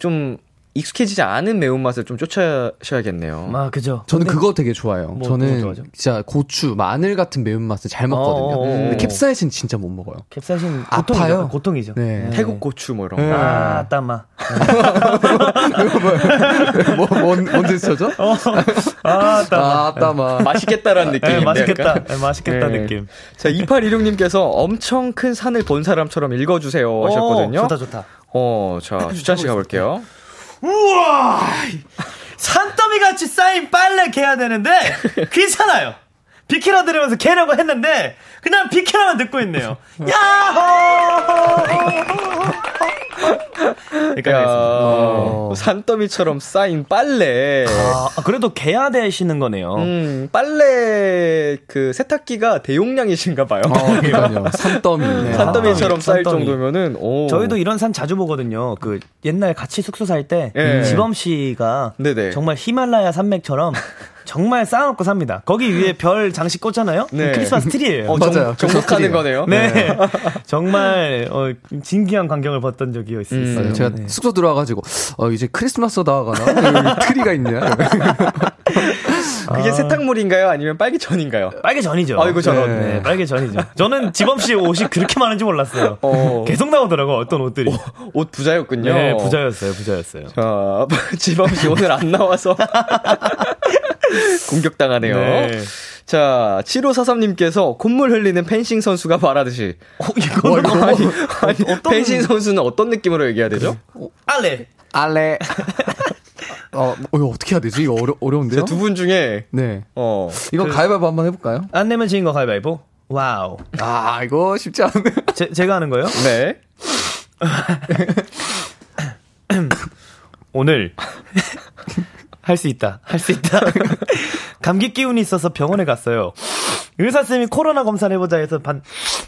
좀 익숙해지지 않은 매운맛을 좀 쫓아셔야겠네요. 그죠. 저는 그거 되게 좋아요. 저는 진짜 고추, 마늘 같은 매운맛을 잘 먹거든요. 근데 캡사이신 진짜 못 먹어요. 캡사이신 아파요. 고통이죠. 네. 태국 고추 뭐 이런 거. 따마. 뭔지 써죠? 따마. 맛있겠다라는 느낌. 맛있겠다 느낌. 자, 2816님께서 엄청 큰 산을 본 사람처럼 읽어주세요 하셨거든요. 좋다. 자, 주찬 씨 가볼게요. 우와! 산더미같이 쌓인 빨래 개야 되는데 귀찮아요. 비키라 들으면서 개려고 했는데 그냥 비키라만 듣고 있네요. 그러니까 산더미처럼 쌓인 빨래. 그래도 개야 되시는 거네요. 빨래 세탁기가 대용량이신가 봐요. 그러니까요. 산더미. 네. 산더미처럼 쌓일 정도면은. 저희도 이런 산 자주 보거든요. 옛날 같이 숙소 살 때 지범 씨가 정말 히말라야 산맥처럼 정말 쌓아놓고 삽니다. 거기 위에 별 장식 꽂잖아요. 크리스마스 트리예요. 맞아요. 정복하는 거네요. 네. 정말 진귀한 광경을 봤던 적이 있어요. 제가 숙소 들어와가지고 이제 크리스마스 나와가나 트리가 있냐. 그게 세탁물인가요? 아니면 빨개전인가요? 빨개전이죠. 빨개전이죠. 저는 지범 씨 옷이 그렇게 많은지 몰랐어요. 계속 나오더라고, 어떤 옷들이. 옷 부자였군요. 네, 부자였어요. 자, 지범 씨 오늘 안 나와서 공격당하네요. 네. 자, 7543님께서 콧물 흘리는 펜싱 선수가 말하듯이. 펜싱 선수는 어떤 느낌으로 얘기해야 되죠? 알레. 이거 어떻게 해야 되지? 이거 어려운데요? 두 분 중에. 네. 이거 가위바위보 한번 해볼까요? 안 내면 지인 거 가위바위보? 와우. 이거 쉽지 않네. 제가 하는 거예요? 네. 오늘. 할 수 있다. 감기 기운이 있어서 병원에 갔어요. 의사쌤이 코로나 검사를 해보자 해서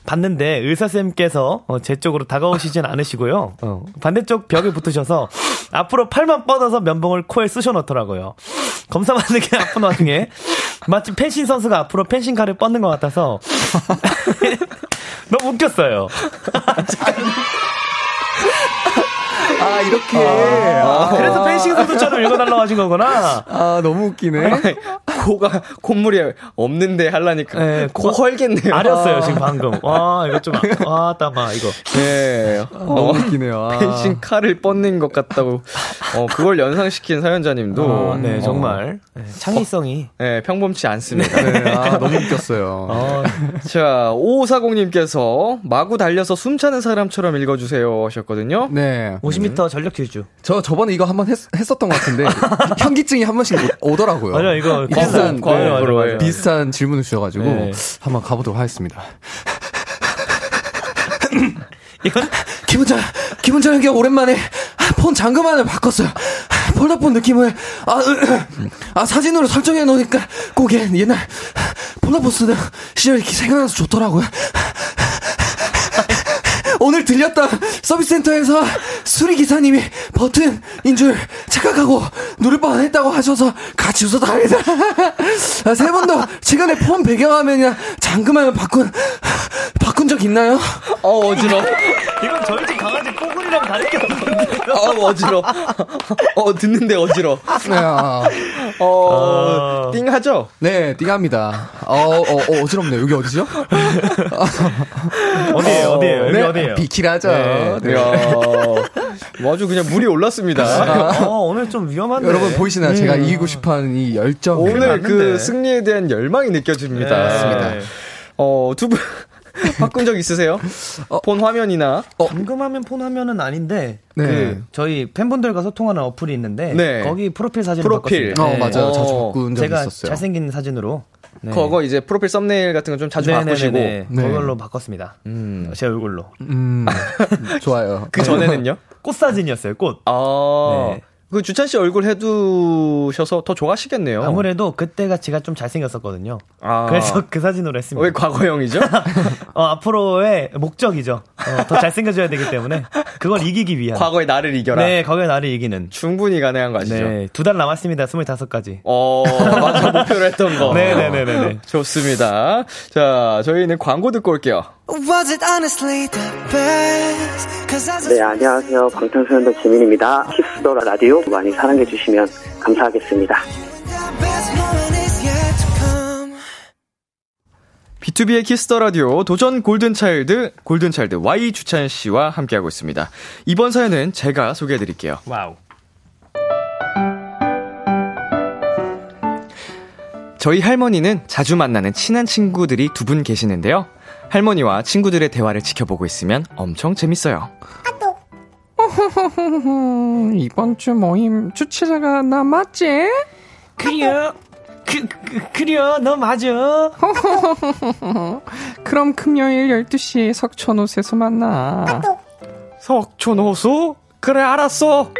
봤는데 의사쌤께서 제 쪽으로 다가오시진 않으시고요. 반대쪽 벽에 붙으셔서 앞으로 팔만 뻗어서 면봉을 코에 쑤셔넣더라고요. 검사 받는 게 아픈 와중에 마치 펜싱 선수가 앞으로 펜싱 칼을 뻗는 것 같아서 너무 웃겼어요. 이렇게. 그래서 펜싱 선수처럼 읽어달라고 하신 거구나. 너무 웃기네. 코가 콧물이 없는데 하려니까 네, 코 헐겠네요. 아렸어요 지금 방금. 와 이거 좀 따마 이거. 네, 너무 웃기네요. 펜싱 칼을 뻗는 것 같다고. 그걸 연상시킨 사연자님도 네 정말 창의성이 네 평범치 않습니다. 네, 너무 웃겼어요. 자 5540님께서 마구 달려서 숨차는 사람처럼 읽어주세요 하셨거든요. 네 50m 전력 질주. 저 저번에 이거 한번 했었던 것 같은데 현기증이 한 번씩 오더라고요. 맞아요 이거 비슷한 네, 비슷한 질문을 주셔가지고 네. 한번 가보도록 하겠습니다. 이건 기분 전환기가 오랜만에 폰 잠금안을 바꿨어요. 폴더폰 느낌을 사진으로 설정해 놓으니까 꼭 옛날 폴더폰 쓰던 시절이 생각나서 좋더라고요. 오늘 들렸던 서비스센터에서 수리기사님이 버튼인 줄 착각하고 누를 뻔했다고 하셔서 같이 웃어서 다행이다. 세 번도 최근에 폰 배경화면이나 잠금화면 바꾼 적 있나요? 어지러워. 이건 저희 집 강아지 뽀글이랑 다를 게 없는데. 어지러워. 듣는데 어지러워. 띵하죠? 네, 띵합니다. 어지럽네요. 여기 어디죠? 어디예요? 여기 어디예요? 비키라죠. 네. 아주 그냥 물이 올랐습니다. 오늘 좀 위험한데. 여러분 보이시나요? 제가 이기고 싶어하는 이 열정. 오늘 그 승리에 대한 열망이 느껴집니다. 네. 맞습니다. 두 분 바꾼 적 있으세요? 폰 화면이나 잠금화면 폰 화면은 아닌데 네. 그 저희 팬분들과 소통하는 어플이 있는데 네. 거기 프로필 사진을 바꿨습니다. 네. 맞아요. 자주 바꾼 적이 있었어요. 제가 잘생긴 사진으로. 네. 그거 이제 프로필 썸네일 같은 거 좀 자주 네네네네. 바꾸시고 네. 그걸로 바꿨습니다. 제 얼굴로. 좋아요. 그 전에는요? 꽃 사진이었어요. 꽃. 네. 그 주찬 씨 얼굴 해두셔서 더 좋아하시겠네요. 아무래도 그때가 제가 좀 잘생겼었거든요. 그래서 그 사진으로 했습니다. 왜 과거형이죠? 앞으로의 목적이죠. 더 잘생겨져야 되기 때문에 그걸 이기기 위한. 과거의 나를 이겨라. 네, 과거의 나를 이기는. 충분히 가능한 거 아시죠? 네, 2달 남았습니다. 25까지. 맞아 목표로 했던 거. 네네네네. 좋습니다. 자, 저희는 광고 듣고 올게요. 네, 안녕하세요. 방탄소년단 지민입니다. 키스더 라디오 많이 사랑해주시면 감사하겠습니다. 비투비의 키스더 라디오 도전 골든차일드 Y 주찬 씨와 함께하고 있습니다. 이번 사연은 제가 소개해드릴게요. 와우. 저희 할머니는 자주 만나는 친한 친구들이 두 분 계시는데요. 할머니와 친구들의 대화를 지켜보고 있으면 엄청 재밌어요. 이번 주 모임 주최자가 나 맞지? 그래요 너 맞아. 그럼 금요일 12시 석촌호수에서 만나. 석촌호수? 그래 알았어.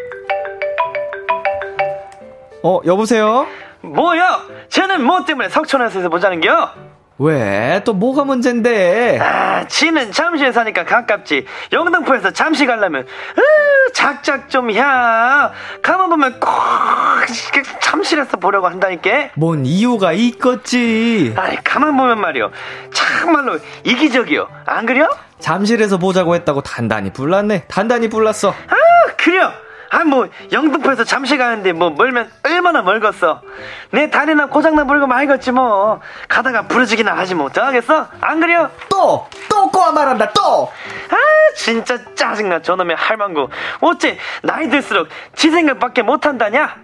여보세요? 뭐야? 쟤는 뭐 때문에 석촌호수에서 보자는겨? 왜? 또 뭐가 문제인데? 지는 잠시에 사니까 가깝지. 영등포에서 잠시 가려면 작작 좀 야. 가만 보면 꼭 잠실에서 보려고 한다니까. 뭔 이유가 있겠지. 가만 보면 말이요. 정말로 이기적이요. 안 그려? 잠실에서 보자고 했다고 단단히 불났네. 단단히 불났어. 그려. 영등포에서 잠시 가는데, 멀면 얼마나 멀겠어. 내 다리나 고장나 물고 말겠지, 가다가 부러지기나 하지, 어쩌겠어? 안 그려? 또 꼬아 말한다, 또! 진짜 짜증나, 저놈의 할망구. 어째, 나이 들수록 지 생각밖에 못한다냐?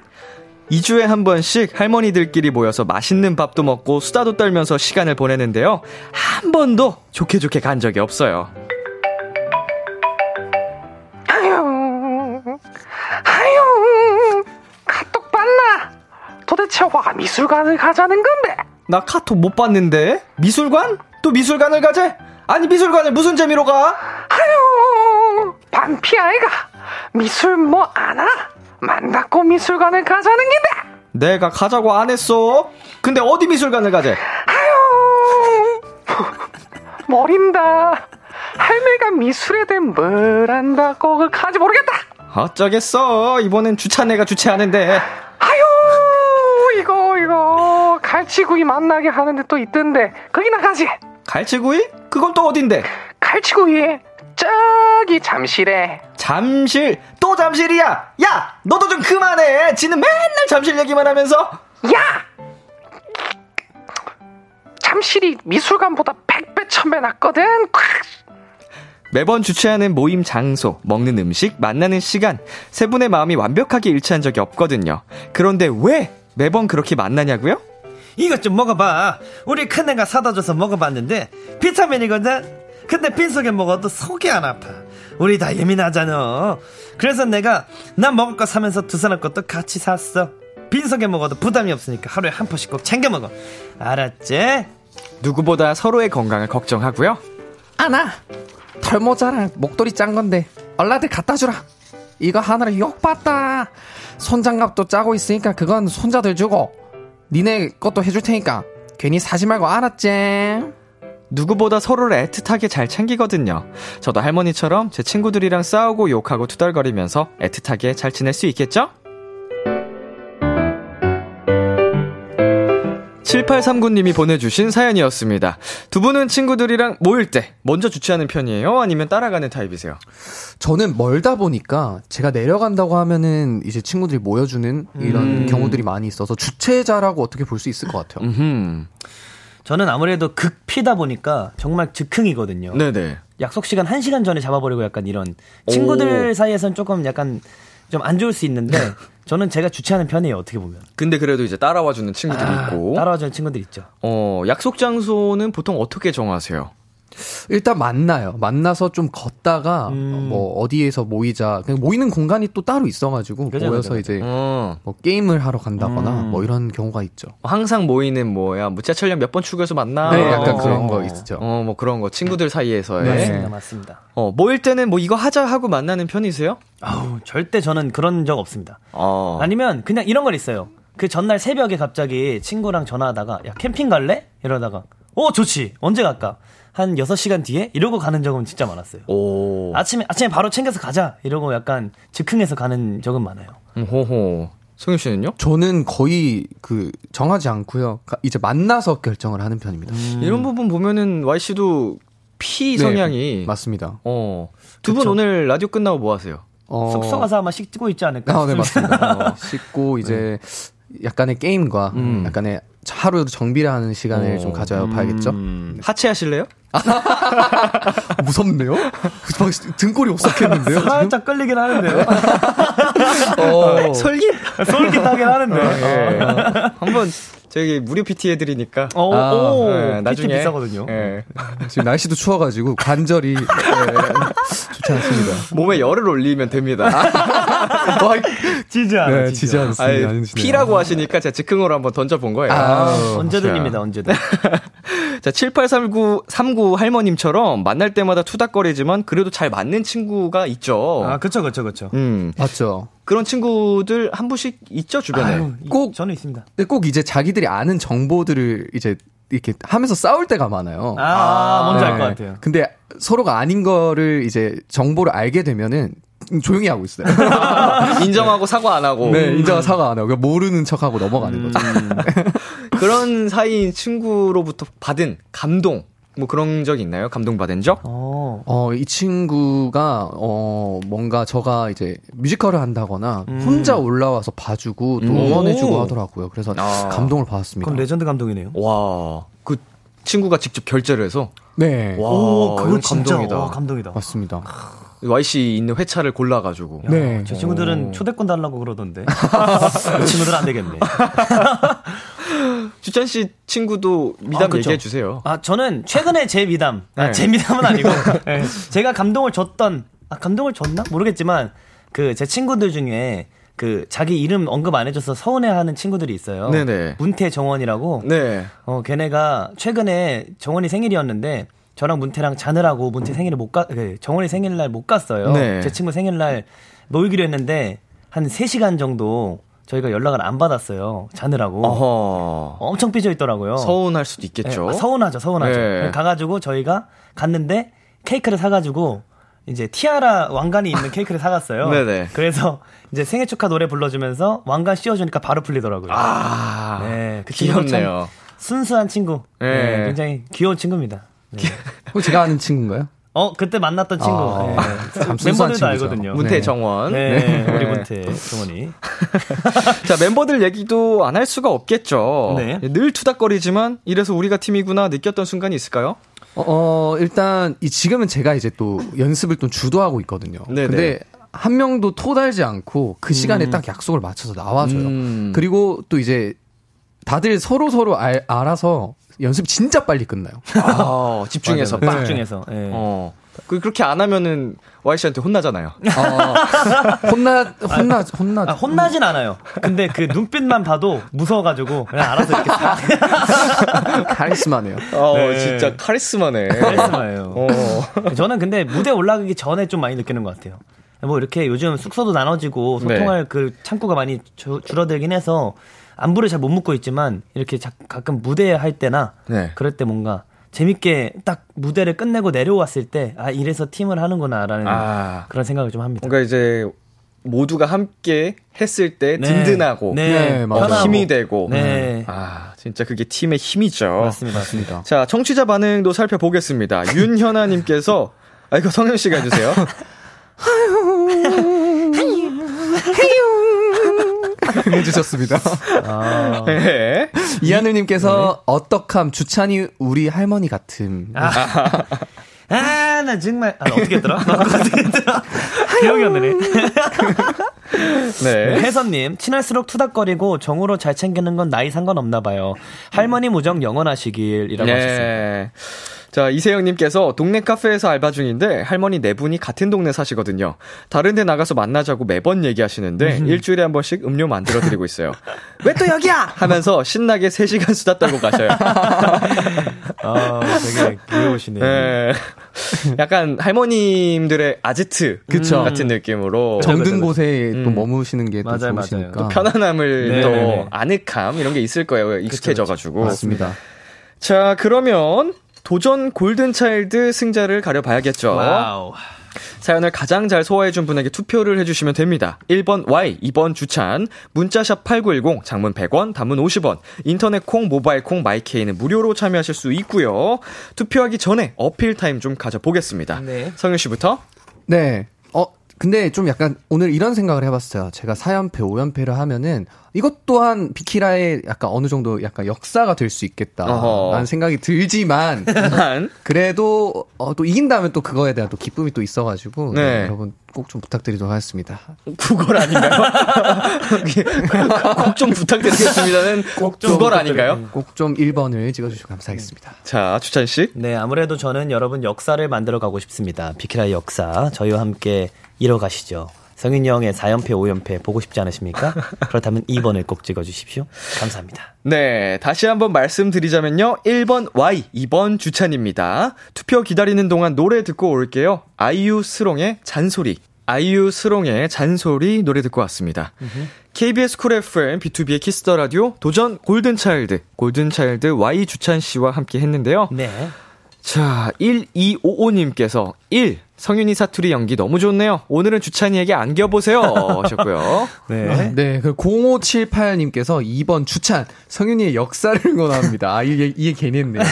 2주에 한 번씩 할머니들끼리 모여서 맛있는 밥도 먹고 수다도 떨면서 시간을 보내는데요. 한 번도 좋게 간 적이 없어요. 아유, 카톡 봤나? 도대체 와 미술관을 가자는 건데? 나 카톡 못 봤는데? 미술관? 또 미술관을 가재? 아니 미술관을 무슨 재미로 가? 아유, 반피 아이가 미술 아나? 만나고 미술관을 가자는 건데? 내가 가자고 안 했어. 근데 어디 미술관을 가재? 아유, 머린다. 할매가 미술에 대한 뭘 안다고 가지 모르겠다. 어쩌겠어. 이번엔 주찬애가 주최하는데. 아유, 이거 갈치구이 만나게 하는데 또 있던데 거기나 가지. 갈치구이? 그건 또 어딘데? 갈치구이 저기 잠실에. 잠실? 또 잠실이야. 야, 너도 좀 그만해. 지는 맨날 잠실 얘기만 하면서. 야, 참실이 미술관보다 100배, 1000배 낫거든. 매번 주최하는 모임 장소, 먹는 음식, 만나는 시간, 세 분의 마음이 완벽하게 일치한 적이 없거든요. 그런데 왜 매번 그렇게 만나냐고요? 이것 좀 먹어봐. 우리 큰애가 사다줘서 먹어봤는데 비타민이거든. 근데 빈속에 먹어도 속이 안 아파. 우리 다 예민하잖아. 그래서 내가 나 먹을 거 사면서 두 사람 것도 같이 샀어. 빈속에 먹어도 부담이 없으니까 하루에 한 포씩 꼭 챙겨 먹어. 알았지? 누구보다 서로의 건강을 걱정하고요. 아나 털모자랑 목도리 짠 건데 얼라들 갖다 주라. 이거 하나를 욕봤다. 손장갑도 짜고 있으니까 그건 손자들 주고 니네 것도 해줄 테니까 괜히 사지 말고 알았지? 누구보다 서로를 애틋하게 잘 챙기거든요. 저도 할머니처럼 제 친구들이랑 싸우고 욕하고 투덜거리면서 애틋하게 잘 지낼 수 있겠죠? 7839님이 보내주신 사연이었습니다. 두 분은 친구들이랑 모일 때 먼저 주최하는 편이에요? 아니면 따라가는 타입이세요? 저는 멀다 보니까 제가 내려간다고 하면은 이제 친구들이 모여주는 이런 경우들이 많이 있어서 주최자라고 어떻게 볼 수 있을 것 같아요. 음흠. 저는 아무래도 극피다 보니까 정말 즉흥이거든요. 네네. 약속 시간 1시간 전에 잡아버리고 약간 이런 친구들 사이에서는 조금 약간 좀 안 좋을 수 있는데 저는 제가 주최하는 편이에요, 어떻게 보면. 근데 그래도 이제 따라와주는 친구들이 있고. 따라와주는 친구들이 있죠. 약속 장소는 보통 어떻게 정하세요? 일단 만나요. 만나서 좀 걷다가 뭐 어디에서 모이자. 그냥 모이는 공간이 또 따로 있어가지고 그죠, 모여서 그죠. 이제 뭐 게임을 하러 간다거나 뭐 이런 경우가 있죠. 항상 모이는 뭐야, 지하철역 몇 번 출구에서 만나. 네, 약간 그런 거 있죠. 뭐 그런 거 친구들 사이에서요. 네. 맞습니다, 맞습니다. 모일 때는 뭐 이거 하자 하고 만나는 편이세요? 아우 절대 저는 그런 적 없습니다. 아니면 그냥 이런 건 있어요. 그 전날 새벽에 갑자기 친구랑 전화하다가 야 캠핑 갈래? 이러다가 오 좋지 언제 갈까? 한 6시간 뒤에? 이러고 가는 적은 진짜 많았어요. 오. 아침에 바로 챙겨서 가자! 이러고 약간 즉흥해서 가는 적은 많아요. 호호. 성윤 씨는요? 저는 거의 정하지 않고요. 이제 만나서 결정을 하는 편입니다. 이런 부분 보면은 Y씨도 P 성향이. 네, 맞습니다. 두 분 오늘 라디오 끝나고 뭐 하세요? 숙소 가서 아마 씻고 있지 않을까? 네, 맞습니다. 씻고 이제 약간의 게임과 약간의 하루 정비를 하는 시간을 좀 가져봐야겠죠. 하체 하실래요? 무섭네요. 등골이 옥삭했는데요. 살짝 끌리긴 하는데요. 솔깃하긴 하는데. 한번 저기 무료 PT 해드리니까. 네, 나중에 PT 비싸거든요. 네. 지금 날씨도 추워가지고 관절이 좋지 않습니다. 몸에 열을 올리면 됩니다. 지지 않습니다. 피라고 하시니까 제가 즉흥으로 한번 던져본 거예요. 언제든입니다. 언제든. 자, 7839 할머님처럼 만날 때마다 투닥거리지만 그래도 잘 맞는 친구가 있죠. 그렇죠. 맞죠. 그런 친구들 한 분씩 있죠, 주변에. 꼭 저는 있습니다. 근데 꼭 이제 자기들이 아는 정보들을 이제 이렇게 하면서 싸울 때가 많아요. 뭔지 알 것 같아요. 근데 서로가 아닌 거를 이제 정보를 알게 되면은 조용히 하고 있어요. 인정하고 사과 안 하고. 네, 인정하고 사과 안 하고 모르는 척하고 넘어가는 거죠. 그런 사이인 친구로부터 받은 감동 뭐 그런 적 있나요? 감동받은 적? 이 친구가 뭔가 제가 이제 뮤지컬을 한다거나 혼자 올라와서 봐주고 또 응원해주고 하더라고요. 그래서 감동을 받았습니다. 그럼 레전드 감동이네요. 와, 그 친구가 직접 결제를 해서. 네. 와, 그건 진짜 감동이다. 맞습니다. YC 있는 회차를 골라가지고. 네. 저 친구들은 초대권 달라고 그러던데. 그 친구들은 안 되겠네. 주찬 씨 친구도 미담 얘기해 주세요. 저는 최근에 제 미담. 제 미담은 아니고. 네. 제가 감동을 줬던, 감동을 줬나? 모르겠지만, 제 친구들 중에 자기 이름 언급 안 해줘서 서운해하는 친구들이 있어요. 네네. 문태 정원이라고. 네. 걔네가 최근에 정원이 생일이었는데, 저랑 문태랑 자느라고 문태 생일을 정원이 생일날 못 갔어요. 네. 제 친구 생일날 모이기로 했는데 한 3시간 정도 저희가 연락을 안 받았어요. 자느라고. 엄청 삐져있더라고요. 서운할 수도 있겠죠. 네, 서운하죠. 네. 가가지고 저희가 갔는데 케이크를 사가지고 이제 티아라 왕관이 있는 케이크를 사갔어요. 네네. 그래서 이제 생일 축하 노래 불러주면서 왕관 씌워주니까 바로 풀리더라고요. 네, 그 귀엽네요. 순수한 친구. 네, 굉장히 귀여운 친구입니다. 네. 제가 아는 친구인가요? 그때 만났던 친구. 네. 멤버들도 알거든요. 문태, 네. 정원. 네, 우리 문태, 정원이. 자, 멤버들 얘기도 안 할 수가 없겠죠. 네. 늘 투닥거리지만 이래서 우리가 팀이구나 느꼈던 순간이 있을까요? 일단 지금은 제가 이제 또 연습을 또 주도하고 있거든요. 네네. 근데 한 명도 토달지 않고 그 시간에 딱 약속을 맞춰서 나와줘요. 그리고 또 이제 다들 서로 알아서 연습 진짜 빨리 끝나요. 집중해서. 맞아요. 네. 집중해서. 네. 그렇게 안 하면은 YC한테 혼나잖아요. 혼나진 않아요. 근데 그 눈빛만 봐도 무서워가지고 그냥 알아서 이렇게. 카리스마네요. 네. 진짜 카리스마네. 카리스마예요. 저는 근데 무대 올라가기 전에 좀 많이 느끼는 것 같아요. 뭐 이렇게 요즘 숙소도 나눠지고 소통할, 네. 그 창구가 많이 줄어들긴 해서 안부를 잘 못 묻고 있지만 이렇게 가끔 무대 할 때나, 네. 그럴 때 뭔가 재밌게 딱 무대를 끝내고 내려왔을 때, 아, 이래서 팀을 하는구나라는 그런 생각을 좀 합니다. 그러니까 이제 모두가 함께 했을 때, 네. 든든하고, 네. 네. 힘이 되고, 네. 진짜 그게 팀의 힘이죠. 맞습니다. 자, 청취자 반응도 살펴보겠습니다. 윤현아님께서 이거 성현 씨가 해주세요. 해주셨습니다. 네. 이하늘님께서, 네. 어떡함 주찬이 우리 할머니 같음. 나 정말 어떻게 했더라? 기억이 안 나네. 네. 혜선님, 친할수록 투닥거리고 정으로 잘 챙기는 건 나이 상관없나 봐요. 할머니 무정 영원하시길이라고, 네. 하셨습니다. 자, 이세영님께서 동네 카페에서 알바 중인데 할머니 네 분이 같은 동네 사시거든요. 다른 데 나가서 만나자고 매번 얘기하시는데 일주일에 한 번씩 음료 만들어드리고 있어요. 왜 또 여기야! 하면서 신나게 3시간 수다 떨고 가셔요. 되게 귀여우시네. 네. 약간 할머님들의 아지트, 그쵸? 같은 느낌으로. 정든 곳에 또 머무시는 게 또 좋으시니까. 또 편안함을, 네네네. 또 아늑함 이런 게 있을 거예요. 익숙해져가지고. 맞습니다. 자, 그러면 도전 골든차일드 승자를 가려봐야겠죠. 와우. 사연을 가장 잘 소화해준 분에게 투표를 해주시면 됩니다. 1번 Y, 2번 주찬. 문자샵 8910, 장문 100원, 단문 50원. 인터넷 콩, 모바일 콩, 마이케이는 무료로 참여하실 수 있고요. 투표하기 전에 어필 타임 좀 가져보겠습니다. 네. 성윤 씨부터. 네. 근데 좀 약간 오늘 이런 생각을 해봤어요. 제가 4연패, 5연패를 하면은 이것 또한 비키라의 약간 어느 정도 약간 역사가 될 수 있겠다라는 생각이 들지만, 그래도 또 이긴다면 또 그거에 대한 또 기쁨이 또 있어가지고, 네. 네, 여러분 꼭 좀 부탁드리도록 하겠습니다. 그걸 아닌가요? 꼭 좀 부탁드리겠습니다는 그걸 아닌가요? 꼭 좀 1번을 찍어주시고 감사하겠습니다. 자, 주찬 씨. 네, 아무래도 저는 여러분 역사를 만들어 가고 싶습니다. 비키라의 역사 저희와 함께 이뤄가시죠. 성윤이 형의 4연패, 5연패 보고 싶지 않으십니까? 그렇다면 2번을 꼭 찍어주십시오. 감사합니다. 네, 다시 한번 말씀드리자면요. 1번 Y, 2번 주찬입니다. 투표 기다리는 동안 노래 듣고 올게요. 아이유 스롱의 잔소리 노래 듣고 왔습니다. KBS 쿨 FM, 비투비의 키스더 라디오, 도전 골든차일드 Y 주찬 씨와 함께 했는데요. 네. 자, 1255님께서 1. 성윤이 사투리 연기 너무 좋네요. 오늘은 주찬이에게 안겨보세요. 하셨고요. 네. 네. 그리고 0578님께서 2번 주찬, 성윤이의 역사를 응원합니다. 이게 괜히 했네요. 네.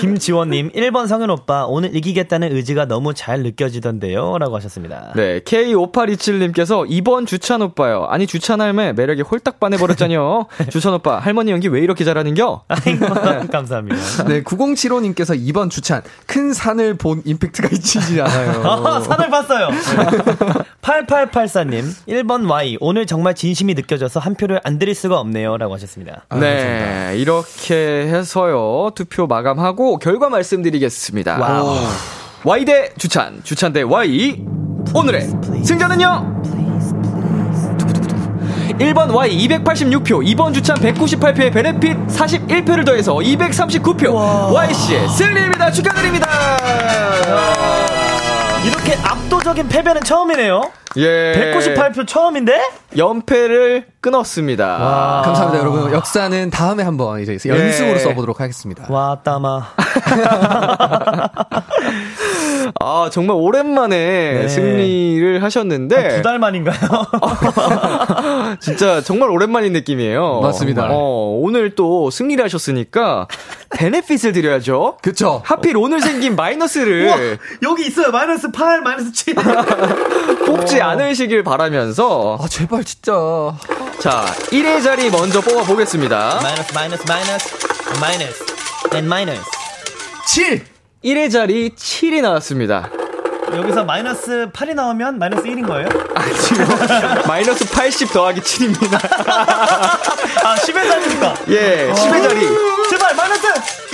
김지원님, 1번 성윤 오빠, 오늘 이기겠다는 의지가 너무 잘 느껴지던데요. 라고 하셨습니다. 네. K5827님께서 2번 주찬 오빠요. 아니, 주찬 할매 매력이 홀딱 반해버렸잖요. 주찬 오빠, 할머니 연기 왜 이렇게 잘하는겨? 아이고, 감사합니다. 네. 9075님께서 2번 주찬, 큰 산을 보 임팩트가 잊히지 않아요. 산을 봤어요. 8884님, 1번 Y, 오늘 정말 진심이 느껴져서 한 표를 안 드릴 수가 없네요. 라고 하셨습니다. 네, 이렇게 해서요, 투표 마감하고 결과 말씀드리겠습니다. 와우. Y 대 주찬, 주찬 대 Y. Please, 오늘의 please, 승자는요, please, please. 1번 Y 286표, 2번 주찬 198표에 베네핏 41표를 더해서 239표. 와우. YC의 승리입니다. 축하드립니다. 이렇게 압도적인 패배는 처음이네요. 예. 198표 처음인데 연패를 끊었습니다. 와. 감사합니다, 여러분. 역사는 다음에 한번 이제 연습으로, 예. 써보도록 하겠습니다. 와, 따마. 정말 오랜만에, 네. 승리를 하셨는데. 2달 만인가요? 진짜 정말 오랜만인 느낌이에요. 맞습니다. 오늘 또 승리를 하셨으니까 베네핏을 드려야죠. 그쵸. 하필 오늘 생긴 마이너스를. 우와, 여기 있어요. 마이너스 8, 마이너스 7. 뽑지 않으시길 바라면서. 아, 제발, 진짜. 자, 1의 자리 먼저 뽑아보겠습니다. 마이너스, 마이너스, 마이너스, 마이너스, and 마이너스. 7! 1의 자리 7이 나왔습니다. 여기서 마이너스 8이 나오면 마이너스 1인 거예요? 아, 지금 마이너스 80 더하기 7입니다. 아, 10의 자리입니까? 예, 10의 자리. 제발, 마이너스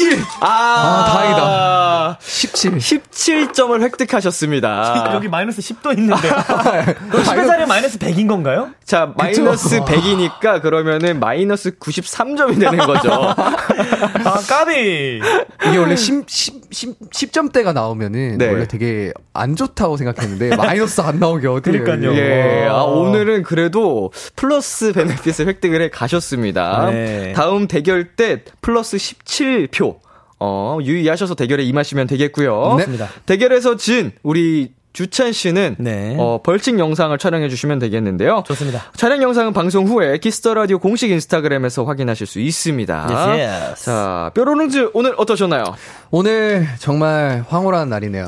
1! 아, 다행이다. 17. 17점을 획득하셨습니다. 여기 마이너스 10도 있는데. 10의 자리에 마이너스 100인 건가요? 자, 마이너스 100이니까 그러면은 마이너스 93점이 되는 거죠. 아, 까비! 이게 원래 10점대가 나오면은 네. 원래 되게 안 좋다고 생각했는데 마이너스 안 나오게 어떻게 그러니까요. 예. 아, 오늘은 그래도 플러스 베네핏을 획득을 해 가셨습니다. 네. 다음 대결 때 플러스 17표 유의하셔서 대결에 임하시면 되겠고요. 네. 대결에서 진 우리 주찬 씨는 네. 벌칙 영상을 촬영해 주시면 되겠는데요. 좋습니다. 촬영 영상은 방송 후에 키스터 라디오 공식 인스타그램에서 확인하실 수 있습니다. Yes, yes. 자, 뾰로롱즈 오늘 어떠셨나요? 오늘 정말 황홀한 날이네요.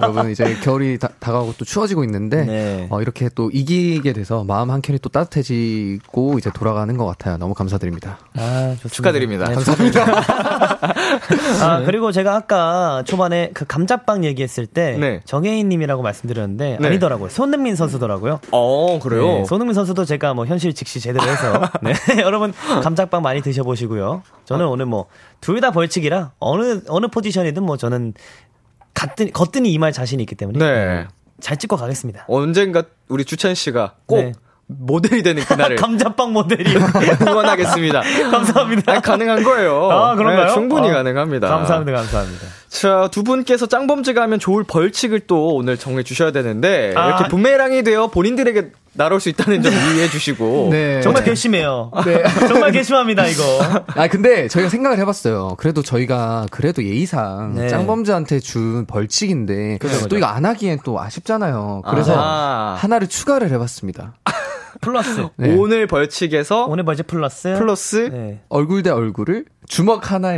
여러분 이제 겨울이 다가오고 또 추워지고 있는데 네. 이렇게 또 이기게 돼서 마음 한 켠이 또 따뜻해지고 이제 돌아가는 것 같아요. 너무 감사드립니다. 아, 축하드립니다. 네, 감사합니다. 아, 그리고 제가 아까 초반에 그 감자빵 얘기했을 때 네. 정혜인님이 라고 말씀드렸는데 네. 아니더라고요. 손흥민 선수더라고요. 어, 그래요? 네, 손흥민 선수도 제가 뭐 현실 직시 제대로 해서 네, 여러분 감자빵 많이 드셔보시고요. 저는 오늘 뭐 둘 다 벌칙이라 어느 포지션이든 뭐 저는 거뜬히 임할 자신이 있기 때문에 네. 잘 찍고 가겠습니다. 언젠가 우리 주찬 씨가 꼭 네. 모델이 되는 그날을 감자빵 모델이 응원하겠습니다. 감사합니다. 아니, 가능한 거예요. 아, 그런가요? 네, 충분히 가능합니다. 감사합니다. 감사합니다. 자, 두 분께서 짱범죄가 하면 좋을 벌칙을 또 오늘 정해주셔야 되는데 이렇게 부메랑이 되어 본인들에게 날아올 수 있다는 점 이해해 주시고 네. 정말 괘씸해요. 네. 정말 괘씸합니다 이거. 아, 근데 저희가 생각을 해봤어요. 그래도 저희가 예의상 네. 짱범죄한테 준 벌칙인데 그렇죠. 또 이거 안 하기엔 또 아쉽잖아요. 그래서 하나를 추가를 해봤습니다. 플러스 네. 오늘 벌칙에서 오늘 벌칙 플러스 네. 얼굴 대 얼굴을 주먹 하나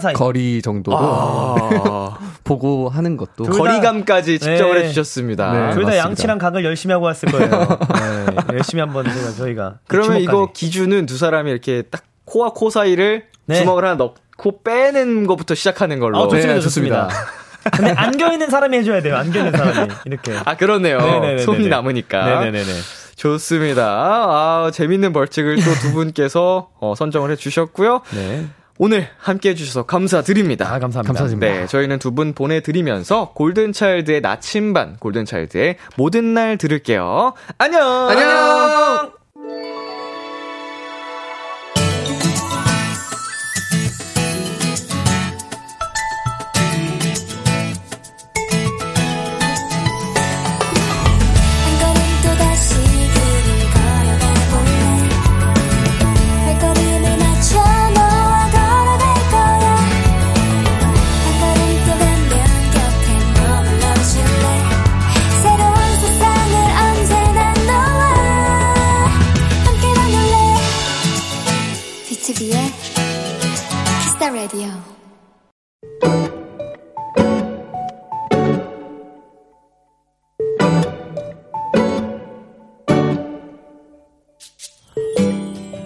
사이 거리 정도로 보고 하는 것도 거리감까지 측정을 네. 해주셨습니다. 네, 둘 다 양치랑 각을 열심히 하고 왔을 거예요. 네, 열심히 한번 저희가 그러면 주먹까지. 이거 기준은 두 사람이 이렇게 딱 코와 코 사이를 네. 주먹을 하나 넣고 빼는 것부터 시작하는 걸로. 아, 좋습니다. 네, 좋습니다. 근데 안겨있는 사람이 해줘야 돼요. 안겨있는 사람이 이렇게. 아, 그러네요. 네네네네네. 손이 남으니까. 네네네네. 좋습니다. 아, 재밌는 벌칙을 또 두 분께서 선정을 해주셨고요. 네. 오늘 함께해 주셔서 감사드립니다. 아, 감사합니다. 감사드립니다. 네, 저희는 두 분 보내드리면서 골든차일드의 나침반, 골든차일드의 모든 날 들을게요. 안녕. 안녕.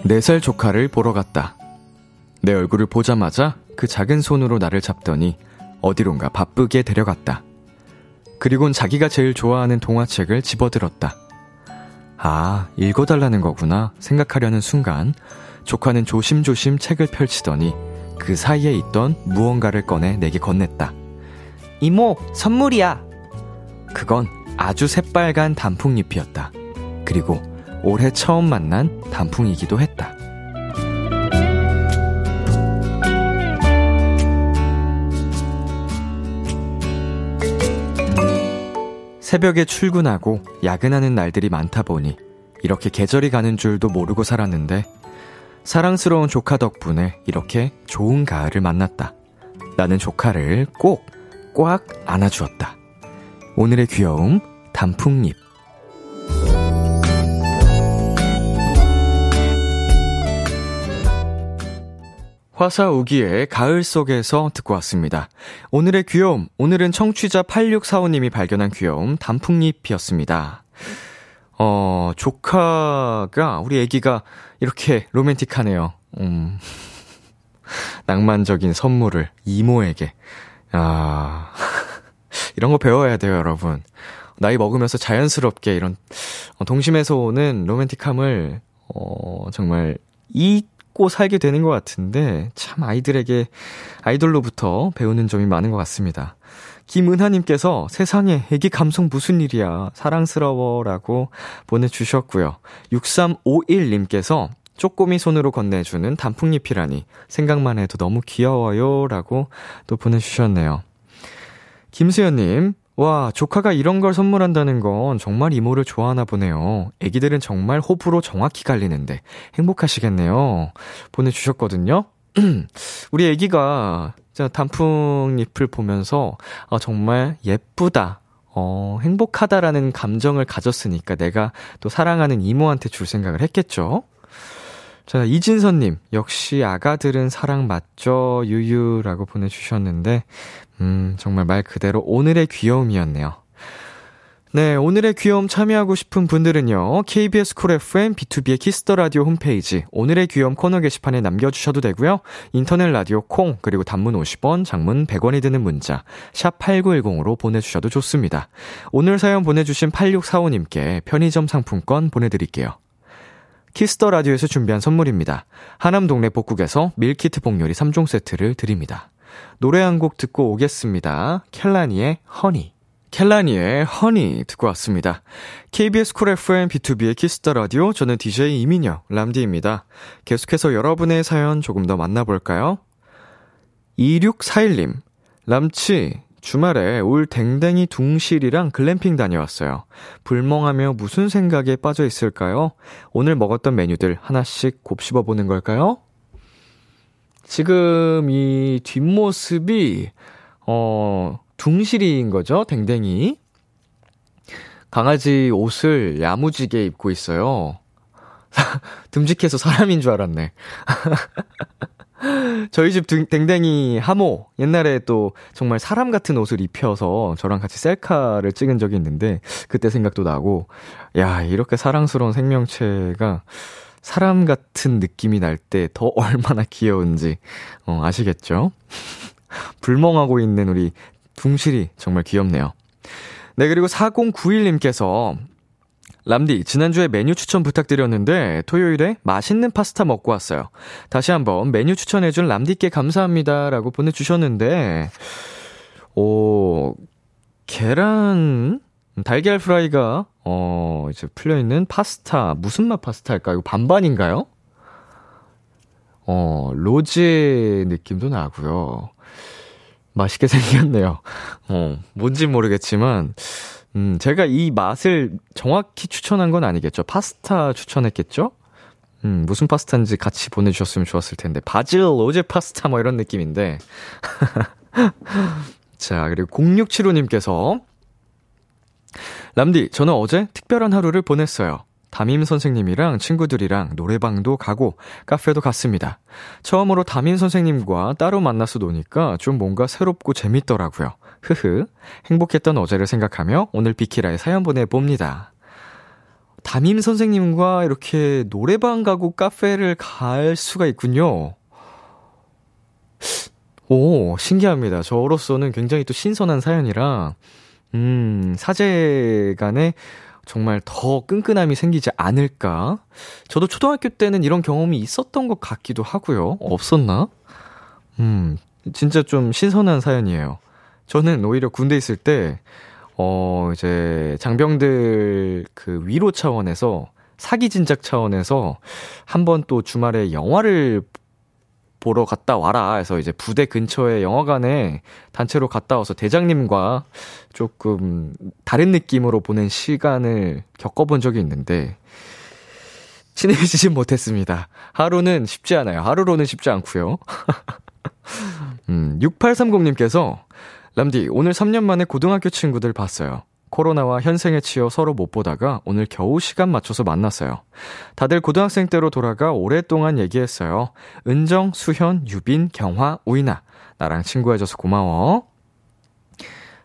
네 살 조카를 보러 갔다. 내 얼굴을 보자마자 그 작은 손으로 나를 잡더니 어디론가 바쁘게 데려갔다. 그리곤 자기가 제일 좋아하는 동화책을 집어들었다. 아, 읽어달라는 거구나 생각하려는 순간 조카는 조심조심 책을 펼치더니 그 사이에 있던 무언가를 꺼내 내게 건넸다. 이모, 선물이야. 그건 아주 새빨간 단풍잎이었다. 그리고 올해 처음 만난 단풍이기도 했다. 새벽에 출근하고 야근하는 날들이 많다 보니 이렇게 계절이 가는 줄도 모르고 살았는데 사랑스러운 조카 덕분에 이렇게 좋은 가을을 만났다. 나는 조카를 꽉 안아주었다. 오늘의 귀여움, 단풍잎. 화사우기의 가을 속에서 듣고 왔습니다. 오늘의 귀여움, 오늘은 청취자 8645님이 발견한 귀여움 단풍잎이었습니다. 조카가, 우리 애기가 이렇게 로맨틱하네요. 낭만적인 선물을 이모에게. 아, 이런 거 배워야 돼요, 여러분. 나이 먹으면서 자연스럽게 이런 동심에서 오는 로맨틱함을 정말 잊고 살게 되는 것 같은데, 참 아이들에게 아이돌로부터 배우는 점이 많은 것 같습니다. 김은하님께서 세상에 애기 감성 무슨 일이야 사랑스러워 라고 보내주셨고요. 6351님께서 쪼꼬미 손으로 건네주는 단풍잎이라니 생각만 해도 너무 귀여워요 라고 또 보내주셨네요. 김수연님, 와, 조카가 이런 걸 선물한다는 건 정말 이모를 좋아하나 보네요. 애기들은 정말 호불호 정확히 갈리는데 행복하시겠네요 보내주셨거든요. 우리 애기가 단풍잎을 보면서 정말 예쁘다, 행복하다라는 감정을 가졌으니까 내가 또 사랑하는 이모한테 줄 생각을 했겠죠. 자, 이진선님, 역시 아가들은 사랑 맞죠 유유라고 보내주셨는데, 정말 말 그대로 오늘의 귀여움이었네요. 네, 오늘의 귀여움 참여하고 싶은 분들은요, KBS 쿨 FM, 비투비의 키스더라디오 홈페이지 오늘의 귀여움 코너 게시판에 남겨주셔도 되고요. 인터넷 라디오 콩, 그리고 단문 50원, 장문 100원이 드는 문자 샵 8910으로 보내주셔도 좋습니다. 오늘 사연 보내주신 8645님께 편의점 상품권 보내드릴게요. 키스더라디오에서 준비한 선물입니다. 하남 동네 복국에서 밀키트 복요리 3종 세트를 드립니다. 노래 한 곡 듣고 오겠습니다. 켈라니의 허니. 켈라니의 허니 듣고 왔습니다. KBS 쿨 FM 비투비의 키스더라디오, 저는 DJ 이민혁 람디입니다. 계속해서 여러분의 사연 조금 더 만나볼까요? 2641님, 람치 주말에 올 댕댕이 둥실이랑 글램핑 다녀왔어요. 불멍하며 무슨 생각에 빠져 있을까요? 오늘 먹었던 메뉴들 하나씩 곱씹어보는 걸까요? 지금 이 뒷모습이 둥실이인 거죠, 댕댕이. 강아지 옷을 야무지게 입고 있어요. 듬직해서 사람인 줄 알았네. 저희 집 댕댕이 하모, 옛날에 또 정말 사람 같은 옷을 입혀서 저랑 같이 셀카를 찍은 적이 있는데, 그때 생각도 나고, 야, 이렇게 사랑스러운 생명체가 사람 같은 느낌이 날 때 더 얼마나 귀여운지, 아시겠죠? 불멍하고 있는 우리 둥실이 정말 귀엽네요. 네, 그리고 4091님께서 람디, 지난주에 메뉴 추천 부탁드렸는데 토요일에 맛있는 파스타 먹고 왔어요. 다시 한번 메뉴 추천해준 람디께 감사합니다 라고 보내주셨는데, 계란 달걀 프라이가 이제 풀려있는 파스타, 무슨 맛 파스타일까요? 반반인가요? 로제 느낌도 나고요. 맛있게 생겼네요. 뭔지 모르겠지만, 제가 이 맛을 정확히 추천한 건 아니겠죠. 파스타 추천했겠죠? 무슨 파스타인지 같이 보내주셨으면 좋았을 텐데, 바질 로제 파스타 뭐 이런 느낌인데. 자, 그리고 0675님께서 람디, 저는 어제 특별한 하루를 보냈어요. 담임 선생님이랑 친구들이랑 노래방도 가고 카페도 갔습니다. 처음으로 담임 선생님과 따로 만나서 노니까 좀 뭔가 새롭고 재밌더라고요. 흐흐. 행복했던 어제를 생각하며 오늘 비키라에 사연 보내봅니다. 담임 선생님과 이렇게 노래방 가고 카페를 갈 수가 있군요. 오, 신기합니다. 저로서는 굉장히 또 신선한 사연이라, 사제간에 정말 더 끈끈함이 생기지 않을까? 저도 초등학교 때는 이런 경험이 있었던 것 같기도 하고요. 없었나? 진짜 좀 신선한 사연이에요. 저는 오히려 군대 있을 때, 이제 장병들 그 위로 차원에서, 사기 진작 차원에서 한번 또 주말에 영화를 보러 갔다 와라 해서 이제 부대 근처의 영화관에 단체로 갔다 와서 대장님과 조금 다른 느낌으로 보낸 시간을 겪어본 적이 있는데, 친해지진 못했습니다. 하루는 쉽지 않아요. 하루로는 쉽지 않고요. 6830님께서 람디, 오늘 3년 만에 고등학교 친구들 봤어요. 코로나와 현생에 치여 서로 못 보다가 오늘 겨우 시간 맞춰서 만났어요. 다들 고등학생 때로 돌아가 오랫동안 얘기했어요. 은정, 수현, 유빈, 경화, 우이나 나랑 친구해줘서 고마워.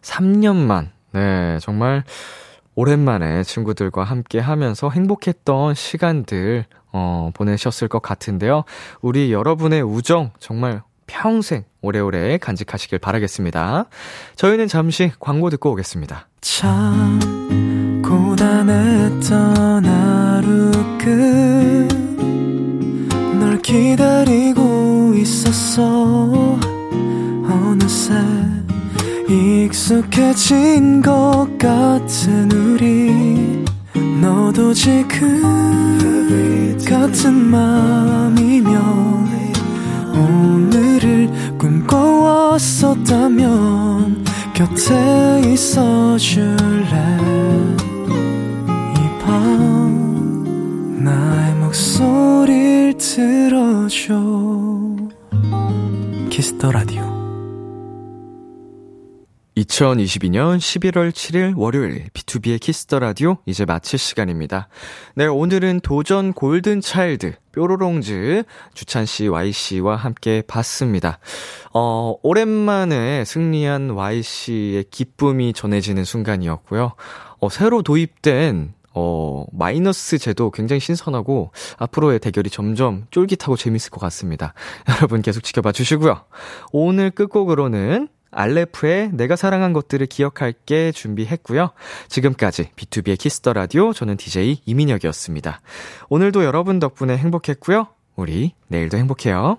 3년만, 네, 정말 오랜만에 친구들과 함께 하면서 행복했던 시간들 보내셨을 것 같은데요. 우리 여러분의 우정 정말 평생 오래오래 간직하시길 바라겠습니다. 저희는 잠시 광고 듣고 오겠습니다. 참 고단했던 하루 끝 널 기다리고 있었어. 어느새 익숙해진 것 같은 우리 너도 지금 같은 맘이면 오늘을 꿈꿔왔었다면 곁에 있어줄래. 이 밤 나의 목소리를 들어줘. 키스더라디오 2022년 11월 7일 월요일 비투비의 키스더라디오 이제 마칠 시간입니다. 네, 오늘은 도전 골든차일드 뾰로롱즈 주찬씨 YC와 함께 봤습니다. 오랜만에 승리한 YC의 기쁨이 전해지는 순간이었고요. 새로 도입된 마이너스 제도 굉장히 신선하고 앞으로의 대결이 점점 쫄깃하고 재밌을 것 같습니다. 여러분 계속 지켜봐 주시고요. 오늘 끝곡으로는 알레프의 내가 사랑한 것들을 기억할게 준비했고요. 지금까지 비투비의 키스더라디오, 저는 DJ 이민혁이었습니다. 오늘도 여러분 덕분에 행복했고요. 우리 내일도 행복해요.